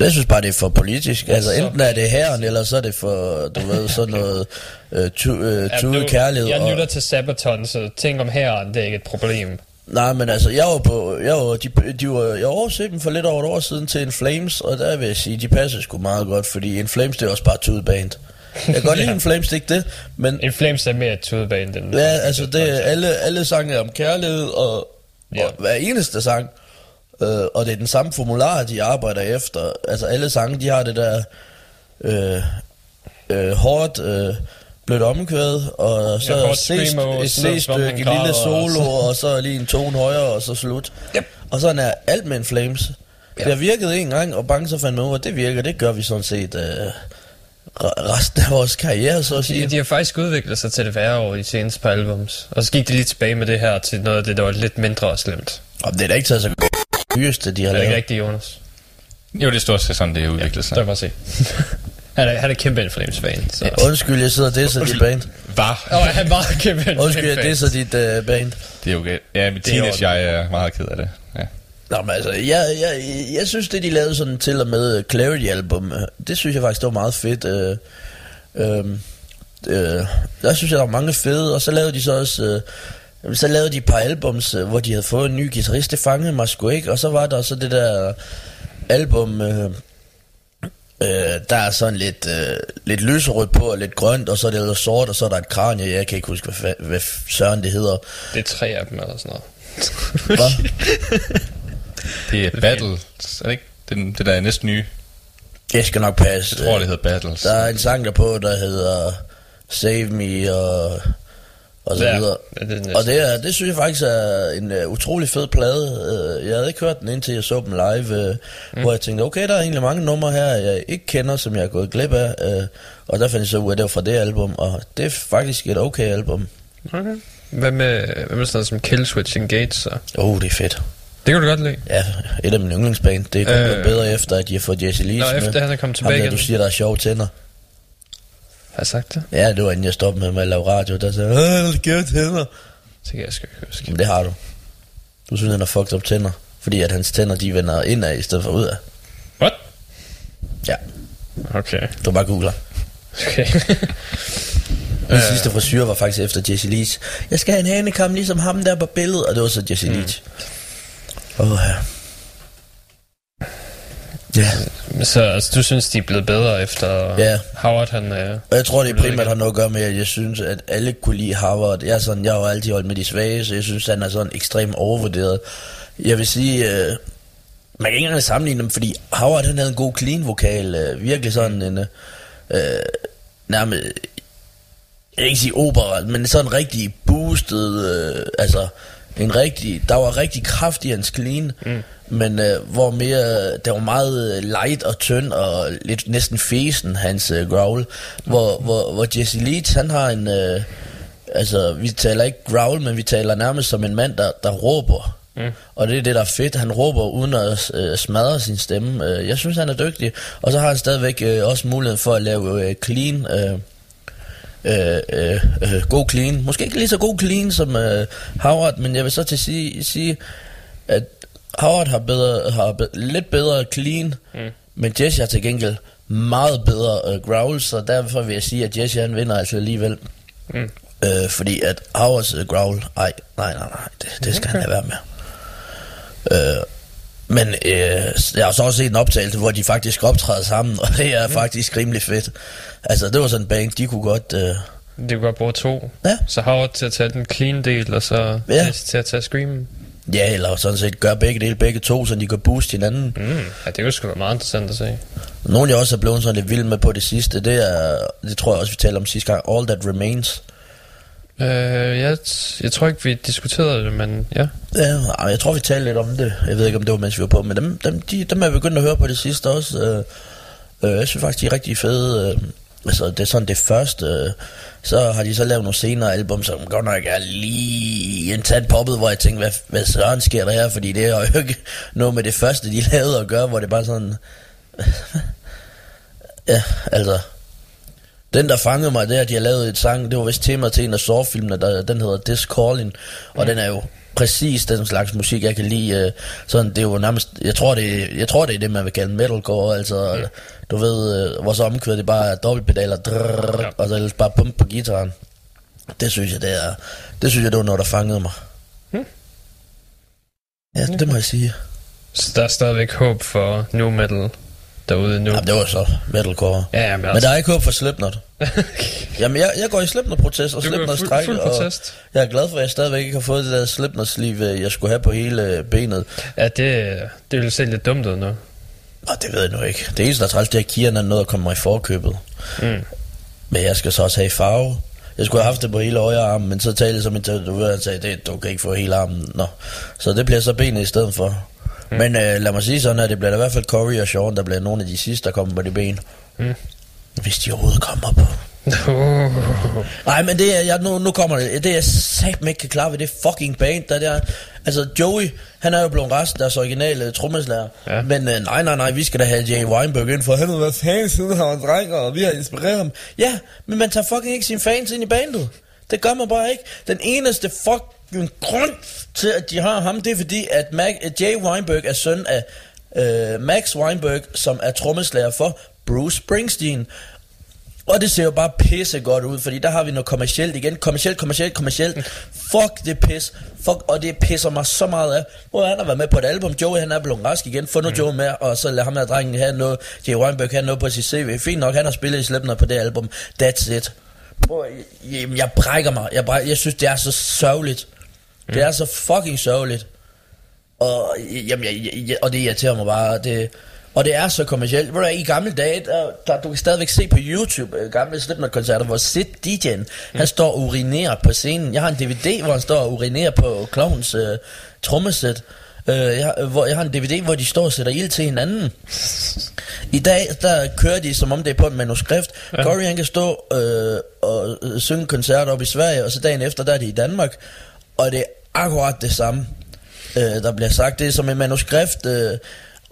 Jeg synes bare, det er for politisk. Altså, enten er det herren, eller så er det for, du ved, sådan noget øh, tude øh, ja, kærlighed. Jeg lytter og... til Sabaton, så ting om herren, det er ikke et problem. Nej, men altså, jeg var på, jeg var, de, de var, jeg overset dem for lidt over et år siden til In Flames, og der vil jeg sige, de passer sgu meget godt, fordi In Flames, det er også bare tudeband. Jeg kan godt lide In Flames, det ikke det, men... In Flames er mere tudeband end... Ja, altså, det er alle, alle sange om kærlighed, og, yeah. og hver eneste sang, øh, og det er den samme formular, de arbejder efter. Altså, alle sange, de har det der øh, øh, hårdt... Øh, blødt omkvædet, og så ja, et C-stykke, et lille solo, og, og så lige en tone højere, og så slut. Yep. Og sådan er alt med In Flames. Ja. Det har virket en gang, og bange så fandt man ud, at det virker, det gør vi sådan set øh, resten af vores karriere, så at sige. Ja, de har faktisk udviklet sig til det værre år i seneste par albums, og så gik de lige tilbage med det her til noget af det, der var lidt mindre slemt. Og det er da ikke taget så godt, det de har lavet. Det er ikke rigtigt, Jonas. Jo, det er stort set sådan, det er udviklet sig. Ja, det var bare se. Han er, han er kæmpe In Flames-fan. Ja, undskyld, jeg sidder og disser dit band. Var? Åh, oh, han var kæmpe In Flames. Undskyld, jeg disser dit uh, band. Det er okay. Ja, men teenage, jeg er meget ked af det. Ja. Nå, men altså, jeg, jeg, jeg synes, det de lavede sådan til og med uh, Clarity-album, uh, det synes jeg faktisk, det var meget fedt. Uh, uh, uh, der synes jeg, der var mange fede, og så lavede de så også... Uh, så lavede de et par albums, uh, hvor de havde fået en ny guitarist, det fangede mig sgu ikke, og så var der så det der album... Uh, Øh, der er sådan lidt, øh, lidt lyserødt på og lidt grønt, og så er det lidt sort, og så er der et kranje. Jeg kan ikke huske, hvad, fa- hvad søren det hedder. Det er tre af dem eller sådan noget. Hvad? Det er Battle. Er det ikke det, det der er næsten nye? Jeg skal nok passe. Jeg tror, det hedder Battles. Der er en sang der på, der hedder Save Me og... Og, så ja, videre. Det og det, er, det synes jeg faktisk er en uh, utrolig fed plade. uh, Jeg havde ikke hørt den indtil jeg så dem live, uh, mm. hvor jeg tænkte, okay, der er egentlig mange numre her jeg ikke kender, som jeg er gået glip af. uh, Og der fandt jeg så ud af, det var fra det album. Og det er faktisk et okay album. Okay. Hvad med, hvad med sådan noget som Killswitch Engage så? Oh, det er fedt. Det kan du godt lide. Ja, et af mine yndlingsband. Det er øh, bedre efter, at de har fået Jesse Leach. Nå, efter han er kommet tilbage igen. Du siger, der er sjove tænder. Har jeg sagt det? Ja, det var inden jeg stoppede med, med at lave radio. Der sagde jeg, åh, gæv tænder. Det kan jeg sgu ikke huske. Men det har du. Du synes, han har fucked op tænder. Fordi at hans tænder, de vender indad i stedet for udad. What? Ja. Okay. Du bare googler. Okay. Min sidste frisyr var faktisk efter Jesse Leach. Jeg skal have en hanekam ligesom ham der på billedet. Og det var så Jesse mm. Leach. Åh, oh, ja. Ja. Så altså, du synes, de er blevet bedre efter ja. Howard, han... Øh, og jeg tror, det er primært har noget at gøre med, at jeg synes, at alle kunne lide Howard. Jeg, er sådan, jeg har jo altid holdt med de svage, så jeg synes, han er sådan ekstremt overvurderet. Jeg vil sige, øh, man kan ikke engang sammenligne dem, fordi Howard, han havde en god clean-vokal. Øh, virkelig sådan en... Øh, nærmest... Jeg ikke sige opera, men sådan rigtig boostet... Øh, altså... En rigtig, der var rigtig kraft i hans clean, mm. men øh, hvor mere, der var meget light og tynd og lidt næsten fesen hans øh, growl, hvor, mm. hvor, hvor Jesse Leach, han har en, øh, altså vi taler ikke growl, men vi taler nærmest som en mand, der, der råber, mm. og det er det, der er fedt, han råber uden at øh, smadre sin stemme, øh, jeg synes, han er dygtig, og så har han stadigvæk øh, også mulighed for at lave øh, clean, øh, Øh, øh, øh, god clean. Måske ikke lige så god clean som øh, Howard, men jeg vil så til sige, sige at Howard har, bedre, har be, lidt bedre clean, mm. men Jesse har til gengæld meget bedre øh, growl, så derfor vil jeg sige, at Jesse han vinder altså alligevel. Mm. Øh, fordi at Howards øh, growl, ej, nej, nej, nej, det, det skal okay. han lade være med. Øh, men øh, jeg har så også set en optagelse, hvor de faktisk optræder sammen, og det er mm. faktisk rimelig fedt. Altså, det var sådan en band, de kunne godt... Øh... De kunne godt bruge to. Ja. Så Howard til at tage den clean del, og så ja. til at tage screamen. Ja, eller sådan set gør begge dele, begge to, så de kan booste hinanden. Mm. Ja, det kunne sgu være meget interessant at se. Nogle jeg også er blevet sådan lidt vild med på det sidste, det er... Det tror jeg også, vi talte om sidste gang, All That Remains. Øh, jeg, t- jeg tror ikke, vi diskuterede det, men ja. Ja, jeg tror, vi talte lidt om det. Jeg ved ikke, om det var, mens vi var på, men dem, dem, de, dem er vi begyndt at høre på det sidste også. Øh, øh, jeg synes faktisk, de er rigtig fede. Øh, Så det er sådan det første. Så har de så lavet nogle senere album, som godt nok er lige en tand poppet, hvor jeg tænkte, hvad, hvad søren sker der her? Fordi det er jo ikke noget med det første, de lavede at gøre, hvor det bare sådan... ja, altså... Den, der fangede mig, det er, at de har lavet et sang, det var vist temaet til en af Saw-filmene, der, den hedder This Calling, og mm. den er jo præcis den slags musik, jeg kan lide. Sådan, det er jo nærmest, jeg tror, det, jeg tror, det er det, man vil kalde metalcore, altså, mm. du ved, vores omkvæd, det bare er dobbeltpedaler, drrr, ja. Og så ellers bare pump på gitaren. Det synes jeg, det er, det synes jeg, det var noget, der fangede mig. Mm. Ja, det må jeg sige. Så der er stadigvæk håb for new metal derude nu. Jamen, det var så metalcore. Ja, jamen, altså. Men der er ikke håb for Slipknot. Jamen jeg, jeg går i Slipknot-protest og Slipknot-strække. Og jeg er glad for at jeg stadigvæk ikke har fået det der Slipknot-sleeve jeg skulle have på hele benet. Ja, det, det ville se lidt dumt ud nu. Og det ved jeg nu ikke. Det eneste der er træls, det er Kian er noget at komme mig i forkøbet. mm. Men jeg skal så også have farve. Jeg skulle have haft det på hele højre armen, men så talte jeg så min tatovør, han sagde det, du kan ikke få hele armen. Nå. Så det bliver så benet i stedet for. mm. Men øh, lad mig sige sådan at det bliver i hvert fald Corey og Sean, der bliver nogle af de sidste der kommer på de ben. mm. Hvis de overhovedet kommer på. Nej, men det er, jeg, nu, nu kommer det. Det er jeg satme ikke kan klare ved det fucking band, der der. Altså, Joey, han er jo blevet resten af deres originale trommeslager. Ja. Men øh, nej, nej, nej, vi skal da have Jay Weinberg ind, for han har været fans siden han var dreng, og vi har inspireret ham. Ja, men man tager fucking ikke sine fans ind i bandet. Det gør man bare ikke. Den eneste fucking grund til, at de har ham, det er fordi, at Mac- Jay Weinberg er søn af øh, Max Weinberg, som er trommeslager for Bruce Springsteen. Og det ser jo bare pisse godt ud, fordi der har vi noget kommercielt igen. Kommercielt, kommercielt, kommercielt. Fuck det pis. Fuck, og det pisser mig så meget af. Hvor han har været med på et album. Joey, han er blevet rask igen. Få nu mm. Joey med, og så lad ham her drengen have noget. Jay Weinberg have noget på sit C V. Fint nok, han har spillet i Slipknot på det album. That's it. Bro, jamen, jeg brækker mig. Jeg, brækker. Jeg synes, det er så sørgeligt. Mm. Det er så fucking sørgeligt. Og, jamen, jeg, jeg, og det irriterer mig bare. Det... Og det er så kommercielt. Hvor i gamle dage, der, der, du kan stadigvæk se på YouTube øh, gamle Slipknot-koncerter, hvor Sid D J'en, mm. han står og urinerer på scenen. Jeg har en D V D, hvor han står og urinerer på klovens øh, trommesæt. Øh, jeg, hvor, jeg har en D V D, hvor de står og sætter ild til hinanden. I dag, der kører de, som om det er på et manuskript. Ja. Corey, han kan stå øh, og øh, synge koncerter op i Sverige, og så dagen efter, der er de i Danmark. Og det er akkurat det samme, øh, der bliver sagt. Det er som et manuskript... Øh,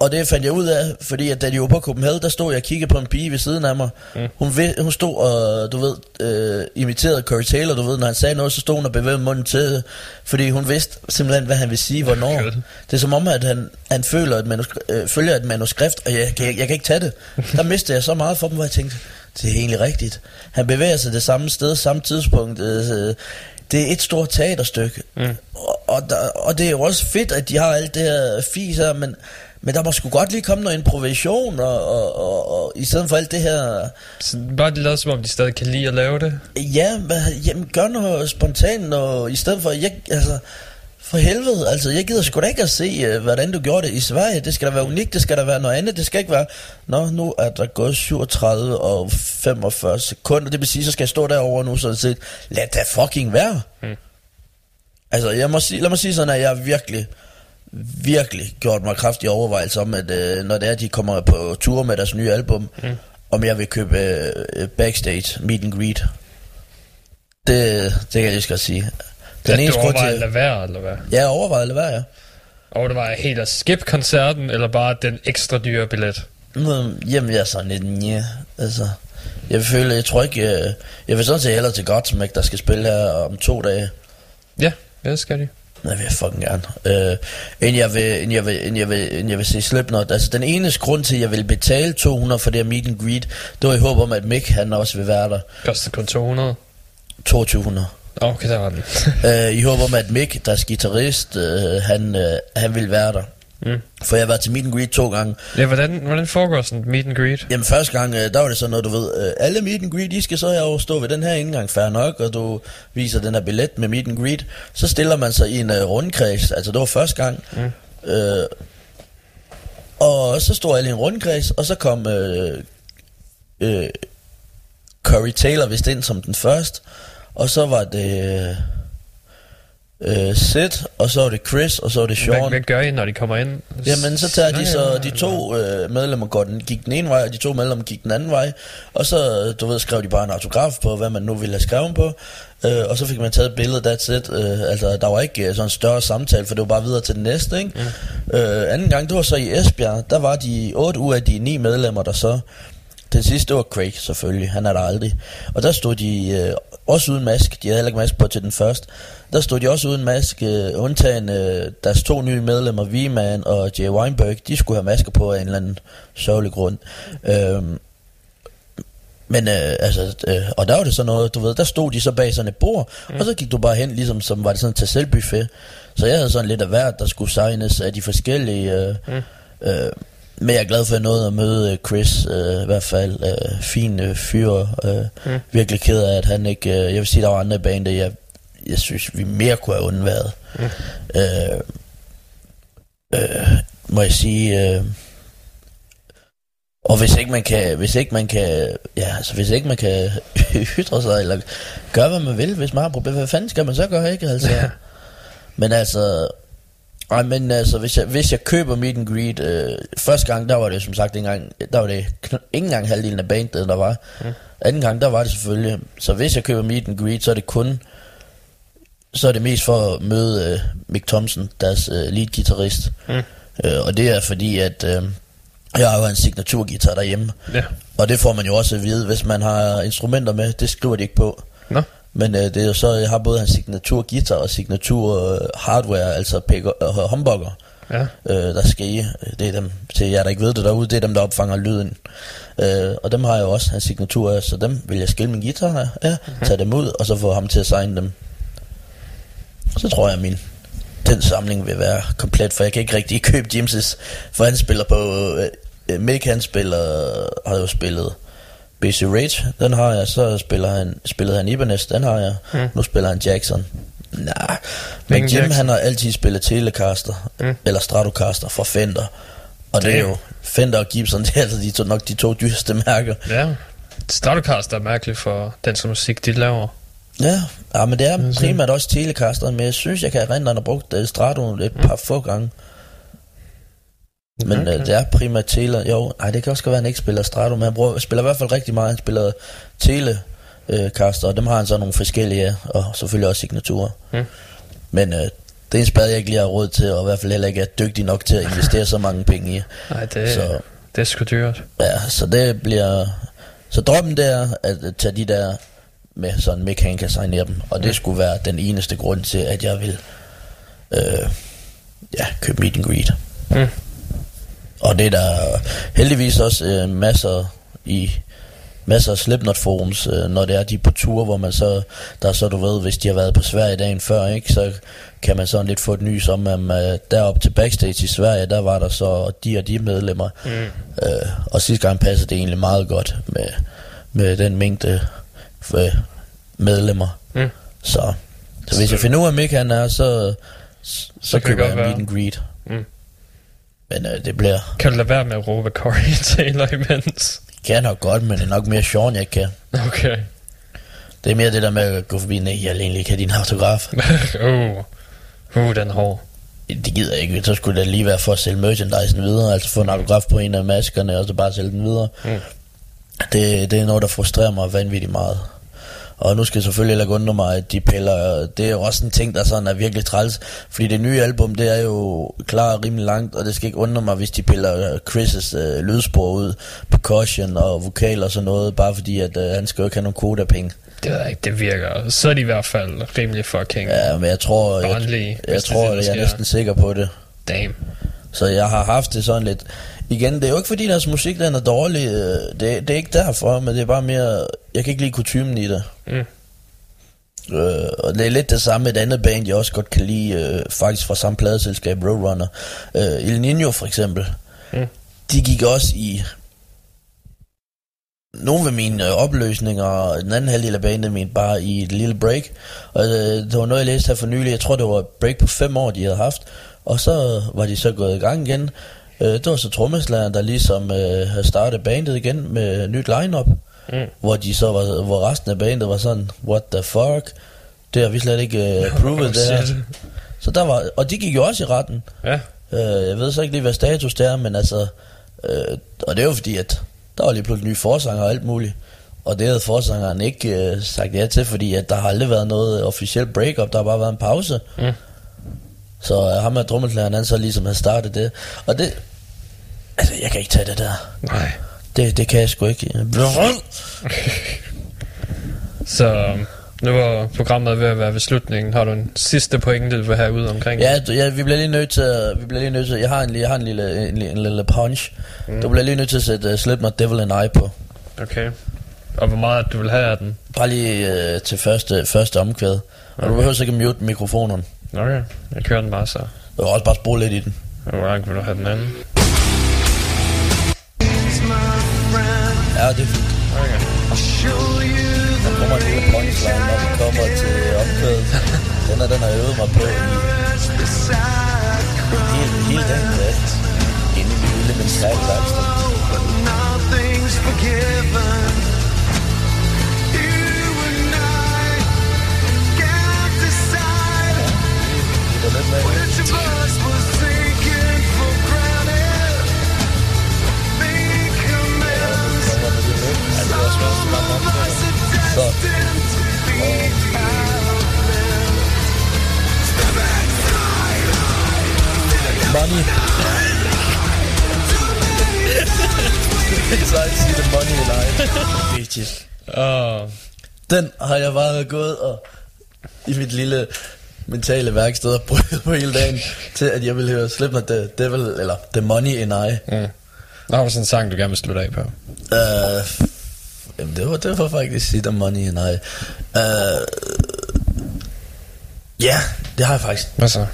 Og det fandt jeg ud af, fordi at da de var på Copenhagen, der stod jeg og kiggede på en pige ved siden af mig. Mm. Hun, ved, hun stod og, du ved, øh, imiterede Corey Taylor, du ved, når han sagde noget, så stod hun og bevægede munden til. Fordi hun vidste simpelthen, hvad han ville sige, hvornår. God. Det er som om, at han, han føler et manuskri- øh, følger et manuskript, og jeg, jeg, jeg kan ikke tage det. Der mistede jeg så meget for dem, hvor jeg tænkte, det er egentlig rigtigt. Han bevæger sig det samme sted, samme tidspunkt. Øh, det er et stort teaterstykke. Mm. Og, og, der, og det er jo også fedt, at de har alt det her fis her, men... Men der må sgu godt lige komme noget improvisation og, og, og, og i stedet for alt det her. Så bare det lader som om de stadig kan lide at lave det. Ja, jamen gør noget spontant og i stedet for jeg, altså for helvede, altså jeg gider sgu da ikke at se hvordan du gjorde det i Sverige. Det skal da være unikt, det skal da være noget andet, det skal ikke være nå, nu er der gået syvogtredive og femogfyrre sekunder. Det vil sige, så skal jeg stå derovre nu sådan set. Lad det fucking være. hmm. Altså jeg må sige, lad mig sige sådan at jeg virkelig virkelig gjort mig kraftige overvejelser om at øh, når det er de kommer på tur med deres nye album, mm. om jeg vil købe øh, backstage meet and greet. Det, det kan jeg lige skal sige. Den ja, du overvejede at lade være, eller hvad? Ja, overvejede at lade være, ja. Og det var helt at skip koncerten, eller bare den ekstra dyre billet? Mm, jamen, jeg er sådan lidt, yeah. altså. Jeg føler, jeg tror ikke, jeg, jeg vil sådan set hellere til Godsmack, der skal spille her om to dage. Ja, det skal de. Nej, vil jeg fucking gerne. Øh, inden, jeg vil, inden, jeg vil, inden, jeg vil, inden jeg vil se Slipknot. Altså den eneste grund til at jeg vil betale to hundrede for det her meet and greet, det var i håb om at Mick han også vil være der. Koster kun to hundrede? to tusind to hundrede. Okay, der var den. øh, I håb om at Mick, deres guitarist, øh, han, øh, han vil være der. Mm. For jeg har været til meet and greet to gange. Ja, hvordan, hvordan foregår sådan meet and greet? Jamen første gang, der var det sådan noget, du ved, alle meet and greet, I skal så herovre stå ved den her indgang, fair nok, og du viser den her billet med meet and greet. Så stiller man sig i en uh, rundkreds, altså det var første gang. mm. øh, Og så stod alle i en rundkreds, og så kom øh, øh, Corey Taylor vist ind som den første. Og så var det øh, Sid, og så er det Chris, og så er det Sean. Hvad, hvad gør I, når de kommer ind? Jamen, så tager de så, de to øh, medlemmer går den, gik den ene vej, og de to medlemmer gik den anden vej. Og så, du ved, skrev de bare en autograf på, hvad man nu ville have skrevet på. Øh, og så fik man taget billedet, that's it. Øh, altså, der var ikke øh, sådan en større samtale, for det var bare videre til den næste, ikke? Mm. Øh, anden gang, det var så i Esbjerg, der var de otte ud af de ni medlemmer, der så... Den sidste, det var Craig selvfølgelig, han er der aldrig. Og der stod de øh, også uden maske, de havde heller ikke maske på til den første. Der stod de også uden maske, øh, undtagen øh, deres to nye medlemmer, V-Man og Jay Weinberg. De skulle have masker på af en eller anden sørgelig grund. øhm, Men øh, altså, øh, og der var det sådan noget, du ved, der stod de så bag sådan et bord, mm. og så gik du bare hen, ligesom som var det sådan en tasselbuffet. Så jeg havde sådan lidt af hvert, der skulle signes af de forskellige... Øh, mm. øh, Men jeg er glad for, at jeg nåede at møde Chris, øh, i hvert fald øh, fin øh, fyr, øh, mm. virkelig ked af, at han ikke, øh, jeg vil sige, der var andre bander, jeg, jeg synes, vi mere kunne have undværet. Mm. Øh, øh, må jeg sige, øh, og hvis ikke man kan, hvis ikke man kan, ja, altså hvis ikke man kan ytre sig, eller gøre, hvad man vil, hvis man har problemer, hvad fanden skal man så gøre, ikke? Altså, ja. Men altså... Nej, men altså, hvis jeg, hvis jeg køber meet and greet, øh, første gang, der var det som sagt, engang, der var det kn- ikke engang halvdelen af bandet, der var. Mm. Anden gang, der var det selvfølgelig. Så hvis jeg køber meet and greet, så er det kun, så er det mest for at møde øh, Mick Thompson, deres øh, lead-guitarist. Mm. Øh, og det er fordi, at øh, jeg har jo en signaturguitar derhjemme. Yeah. Og det får man jo også at vide, hvis man har instrumenter med, det skriver de ikke på. Nå. No. Men øh, det er jo så, jeg har både hans signatur guitar og signatur øh, hardware, altså pick- og humbucker, ja. øh, der skal i. Det er dem, til jer der ikke ved det derude, det er dem der opfanger lyden. øh, Og dem har jeg jo også, hans signatur, så dem vil jeg skille min guitar af, ja, mm-hmm. tage dem ud, og så få ham til at signe dem. Så tror jeg, min den samling vil være komplet, for jeg kan ikke rigtig købe James', for han spiller på øh, Mick, han spiller, har jo spillet B C Rage, den har jeg. Så spiller han, spillede han Ibanez, den har jeg. Mm. Nu spiller han Jackson. Nej, nah. Men Jim, han har altid spillet Telecaster, mm. eller Stratocaster fra Fender. Og det, det er jo Fender og Gibson, det er altså de to, nok de to dyreste mærker. Ja, Stratocaster er mærkeligt for den som musik de laver. Ja, ja, men det er mm. primært også Telecaster. Men jeg synes jeg kan erindre, han har brugt uh, Strato et par mm. få gange. Men okay. øh, det er primært Tele. Jo, nej, det kan også være, at han ikke spiller Strato, men han bruger, spiller i hvert fald rigtig meget. Han spiller Telecaster, øh, og dem har han så nogle forskellige af, og selvfølgelig også signaturer. Mm. Men øh, det er en spade, jeg ikke lige har råd til, og i hvert fald heller ikke er dygtig nok til at investere så mange penge i. Nej, det, så, det er sgu dyrt. Ja, så det bliver... Så drømmen det er at tage de der med sådan, Mick han kan signere dem. Og det mm. skulle være den eneste grund til, at jeg vil øh, ja, købe meet and greet. Mm. Og det er der heldigvis også øh, masser i masser af Slipknot forums, øh, når det er de på ture, hvor man så der så du ved, hvis de har været på Sverige dagen før, ikke, så kan man sådan lidt få et nys om um, øh, derop til backstage i Sverige, der var der så de og de medlemmer. Mm. Øh, og sidste gang passede det egentlig meget godt med med den mængde øh, medlemmer. Mm. Så, så hvis så, jeg finder ud af Mick han er, så så, så køber jeg meet and greet. Mm. Men øh, det bliver... Kan du lade være med at råbe Corey Taylor imens? Kan jeg nok godt, men det er nok mere Sean, jeg kan. Okay. Det er mere det der med at gå forbi, nej, jeg vil egentlig ikke have din autograf. uh, uh, den hår. Det gider jeg ikke, så skulle det lige være for at sælge merchandisen videre, altså få en autograf på en af maskerne, og så bare sælge den videre. Mm. Det, det er noget, der frustrerer mig vanvittigt meget. Og nu skal jeg selvfølgelig heller ikke undre mig, at de piller. Det er jo også en ting, der sådan er virkelig træls. Fordi det nye album, det er jo klar og rimelig langt. Og det skal ikke undre mig, hvis de piller Chris' øh, lydspor ud, percussion og vokal og sådan noget. Bare fordi, at øh, han skal jo ikke have nogle kodapenge. Det ved jeg ikke, det virker. Så er de i hvert fald rimelig fucking ja, men jeg tror, barnlige, jeg, jeg, jeg tror, det, det jeg er næsten sikker på det. Damn. Så jeg har haft det sådan lidt... Igen, det er jo ikke fordi deres musik den er dårlig, det, det er ikke derfor, men det er bare mere, jeg kan ikke lide kutymen i det. Mm. Øh, og det er lidt det samme med et andet band, jeg også godt kan lide, øh, faktisk fra samme pladeselskab, Roadrunner. Øh, El Niño for eksempel, mm. de gik også i, nogle af mine øh, opløsninger, og den anden halvdel af bandet min bare i et lille break. Og øh, det var noget, jeg læste her for nylig, jeg tror det var et break på fem år, de havde haft, og så var de så gået i gang igen. Det var så trommeslageren, der ligesom øh, havde startet bandet igen med nyt line-up, mm. hvor, de så var, hvor resten af bandet var sådan, what the fuck, Det har vi slet ikke uh, provet det her. Så der var, og de gik jo også i retten. Ja. Uh, jeg ved så ikke lige, hvad status der er, men altså... Uh, og det er jo fordi, at der var lige pludselig nye forsanger og alt muligt. Og det havde forsangeren ikke uh, sagt ja til, fordi at der har aldrig været noget officielt breakup. Der har bare været en pause. Mm. Så uh, ham og drummelklæren, han så ligesom havde startet det. Og det... Altså, jeg kan ikke tage det der. Nej. Det, det kan jeg sgu ikke. Så... Nu var programmet ved at være ved slutningen. Har du en sidste pointe, du vil have ud omkring? Ja, du, ja, vi bliver lige nødt til, vi bliver lige nødt til. Jeg har en, jeg har en lille, en, en lille punch. Mm. Du bliver lige nødt til at sætte uh, Slipknot Devil and I på. Okay. Og hvor meget du vil have af den? Bare lige uh, til første, første omkvæd. Okay. Og du behøver så ikke mute mikrofonen. Okay, jeg kører den bare så. Du kan også bare spole lidt i den. Alright, vil du have den anden? Ja, det er fint. Okay. Der kommer en lille punchline, når vi kommer til opkødet. Den er den, har øvet mig på i hele, hele dagen i dag. Inde i min lille, men stærke værksted. Ja, det er lidt med. Så. Og money. Så jeg siger the money i life. Bitches. Oh. Den har jeg bare gået og i mit lille mentale værksted og prøvet på hele dagen til at jeg vil høre Slipknot The Devil eller The Money in I. Mm. Der var sådan en sang du gerne vil slutte af på. Øh Jamen, det var, det var faktisk sit om money, nej. Ja, uh, yeah, det har jeg faktisk. Hvad så?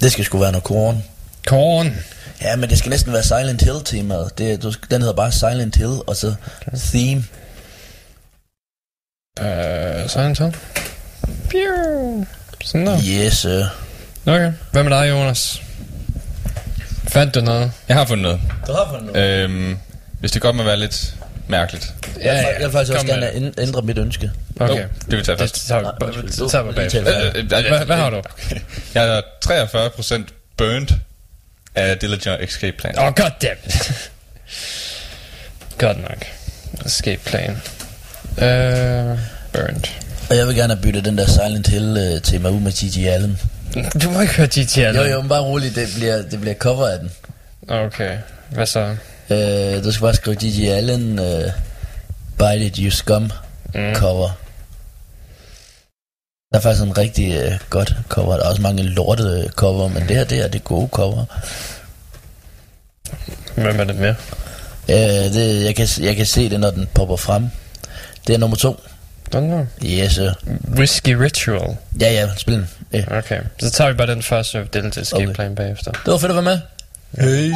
Det skal sgu være noget korn. Korn? Ja, men det skal næsten være Silent Hill-temaet. Det, du, den hedder bare Silent Hill, og så okay. Theme. Uh, Silent Hill? Pew! Sådan der. Yes, sir. Okay, hvad med dig, Jonas? Fandt du noget? Jeg har fundet noget. Du har fundet noget? Øhm, hvis det godt må være lidt... mærkeligt. Ja, ja, ja. Jeg vil faktisk Kom også med. gerne ændre mit ønske. Okay, okay. Det vil vi tage først. Det tager vi bag. Hvad har du? Jeg er treogfyrre procent burnt af Dillinger Escape Plan. Åh, oh, goddammit. Godt nok. Escape Plan. Uh, burnt. Og jeg vil gerne bytte den der Silent Hill tema ud med G G Allen. Du må ikke høre G G Allen. Jo, jo, bare roligt. Det bliver, det bliver cover af den. Okay, hvad så? Uh, du skal bare skrive G G Allen uh, Bite It You Scum mm. cover. Der er faktisk en rigtig uh, godt cover. Der er også mange lortede cover, men det her, det her, det er gode cover. Hvem er det mere? Uh, det, jeg, kan, jeg kan se det, når den popper frem. Det er nummer to. Don't yes, sir. Risky Ritual. Ja, ja, spil den. Yeah. Okay, så tager vi bare den første. Det er den til Escape Plan bagefter. Det var fedt at være med. Hey.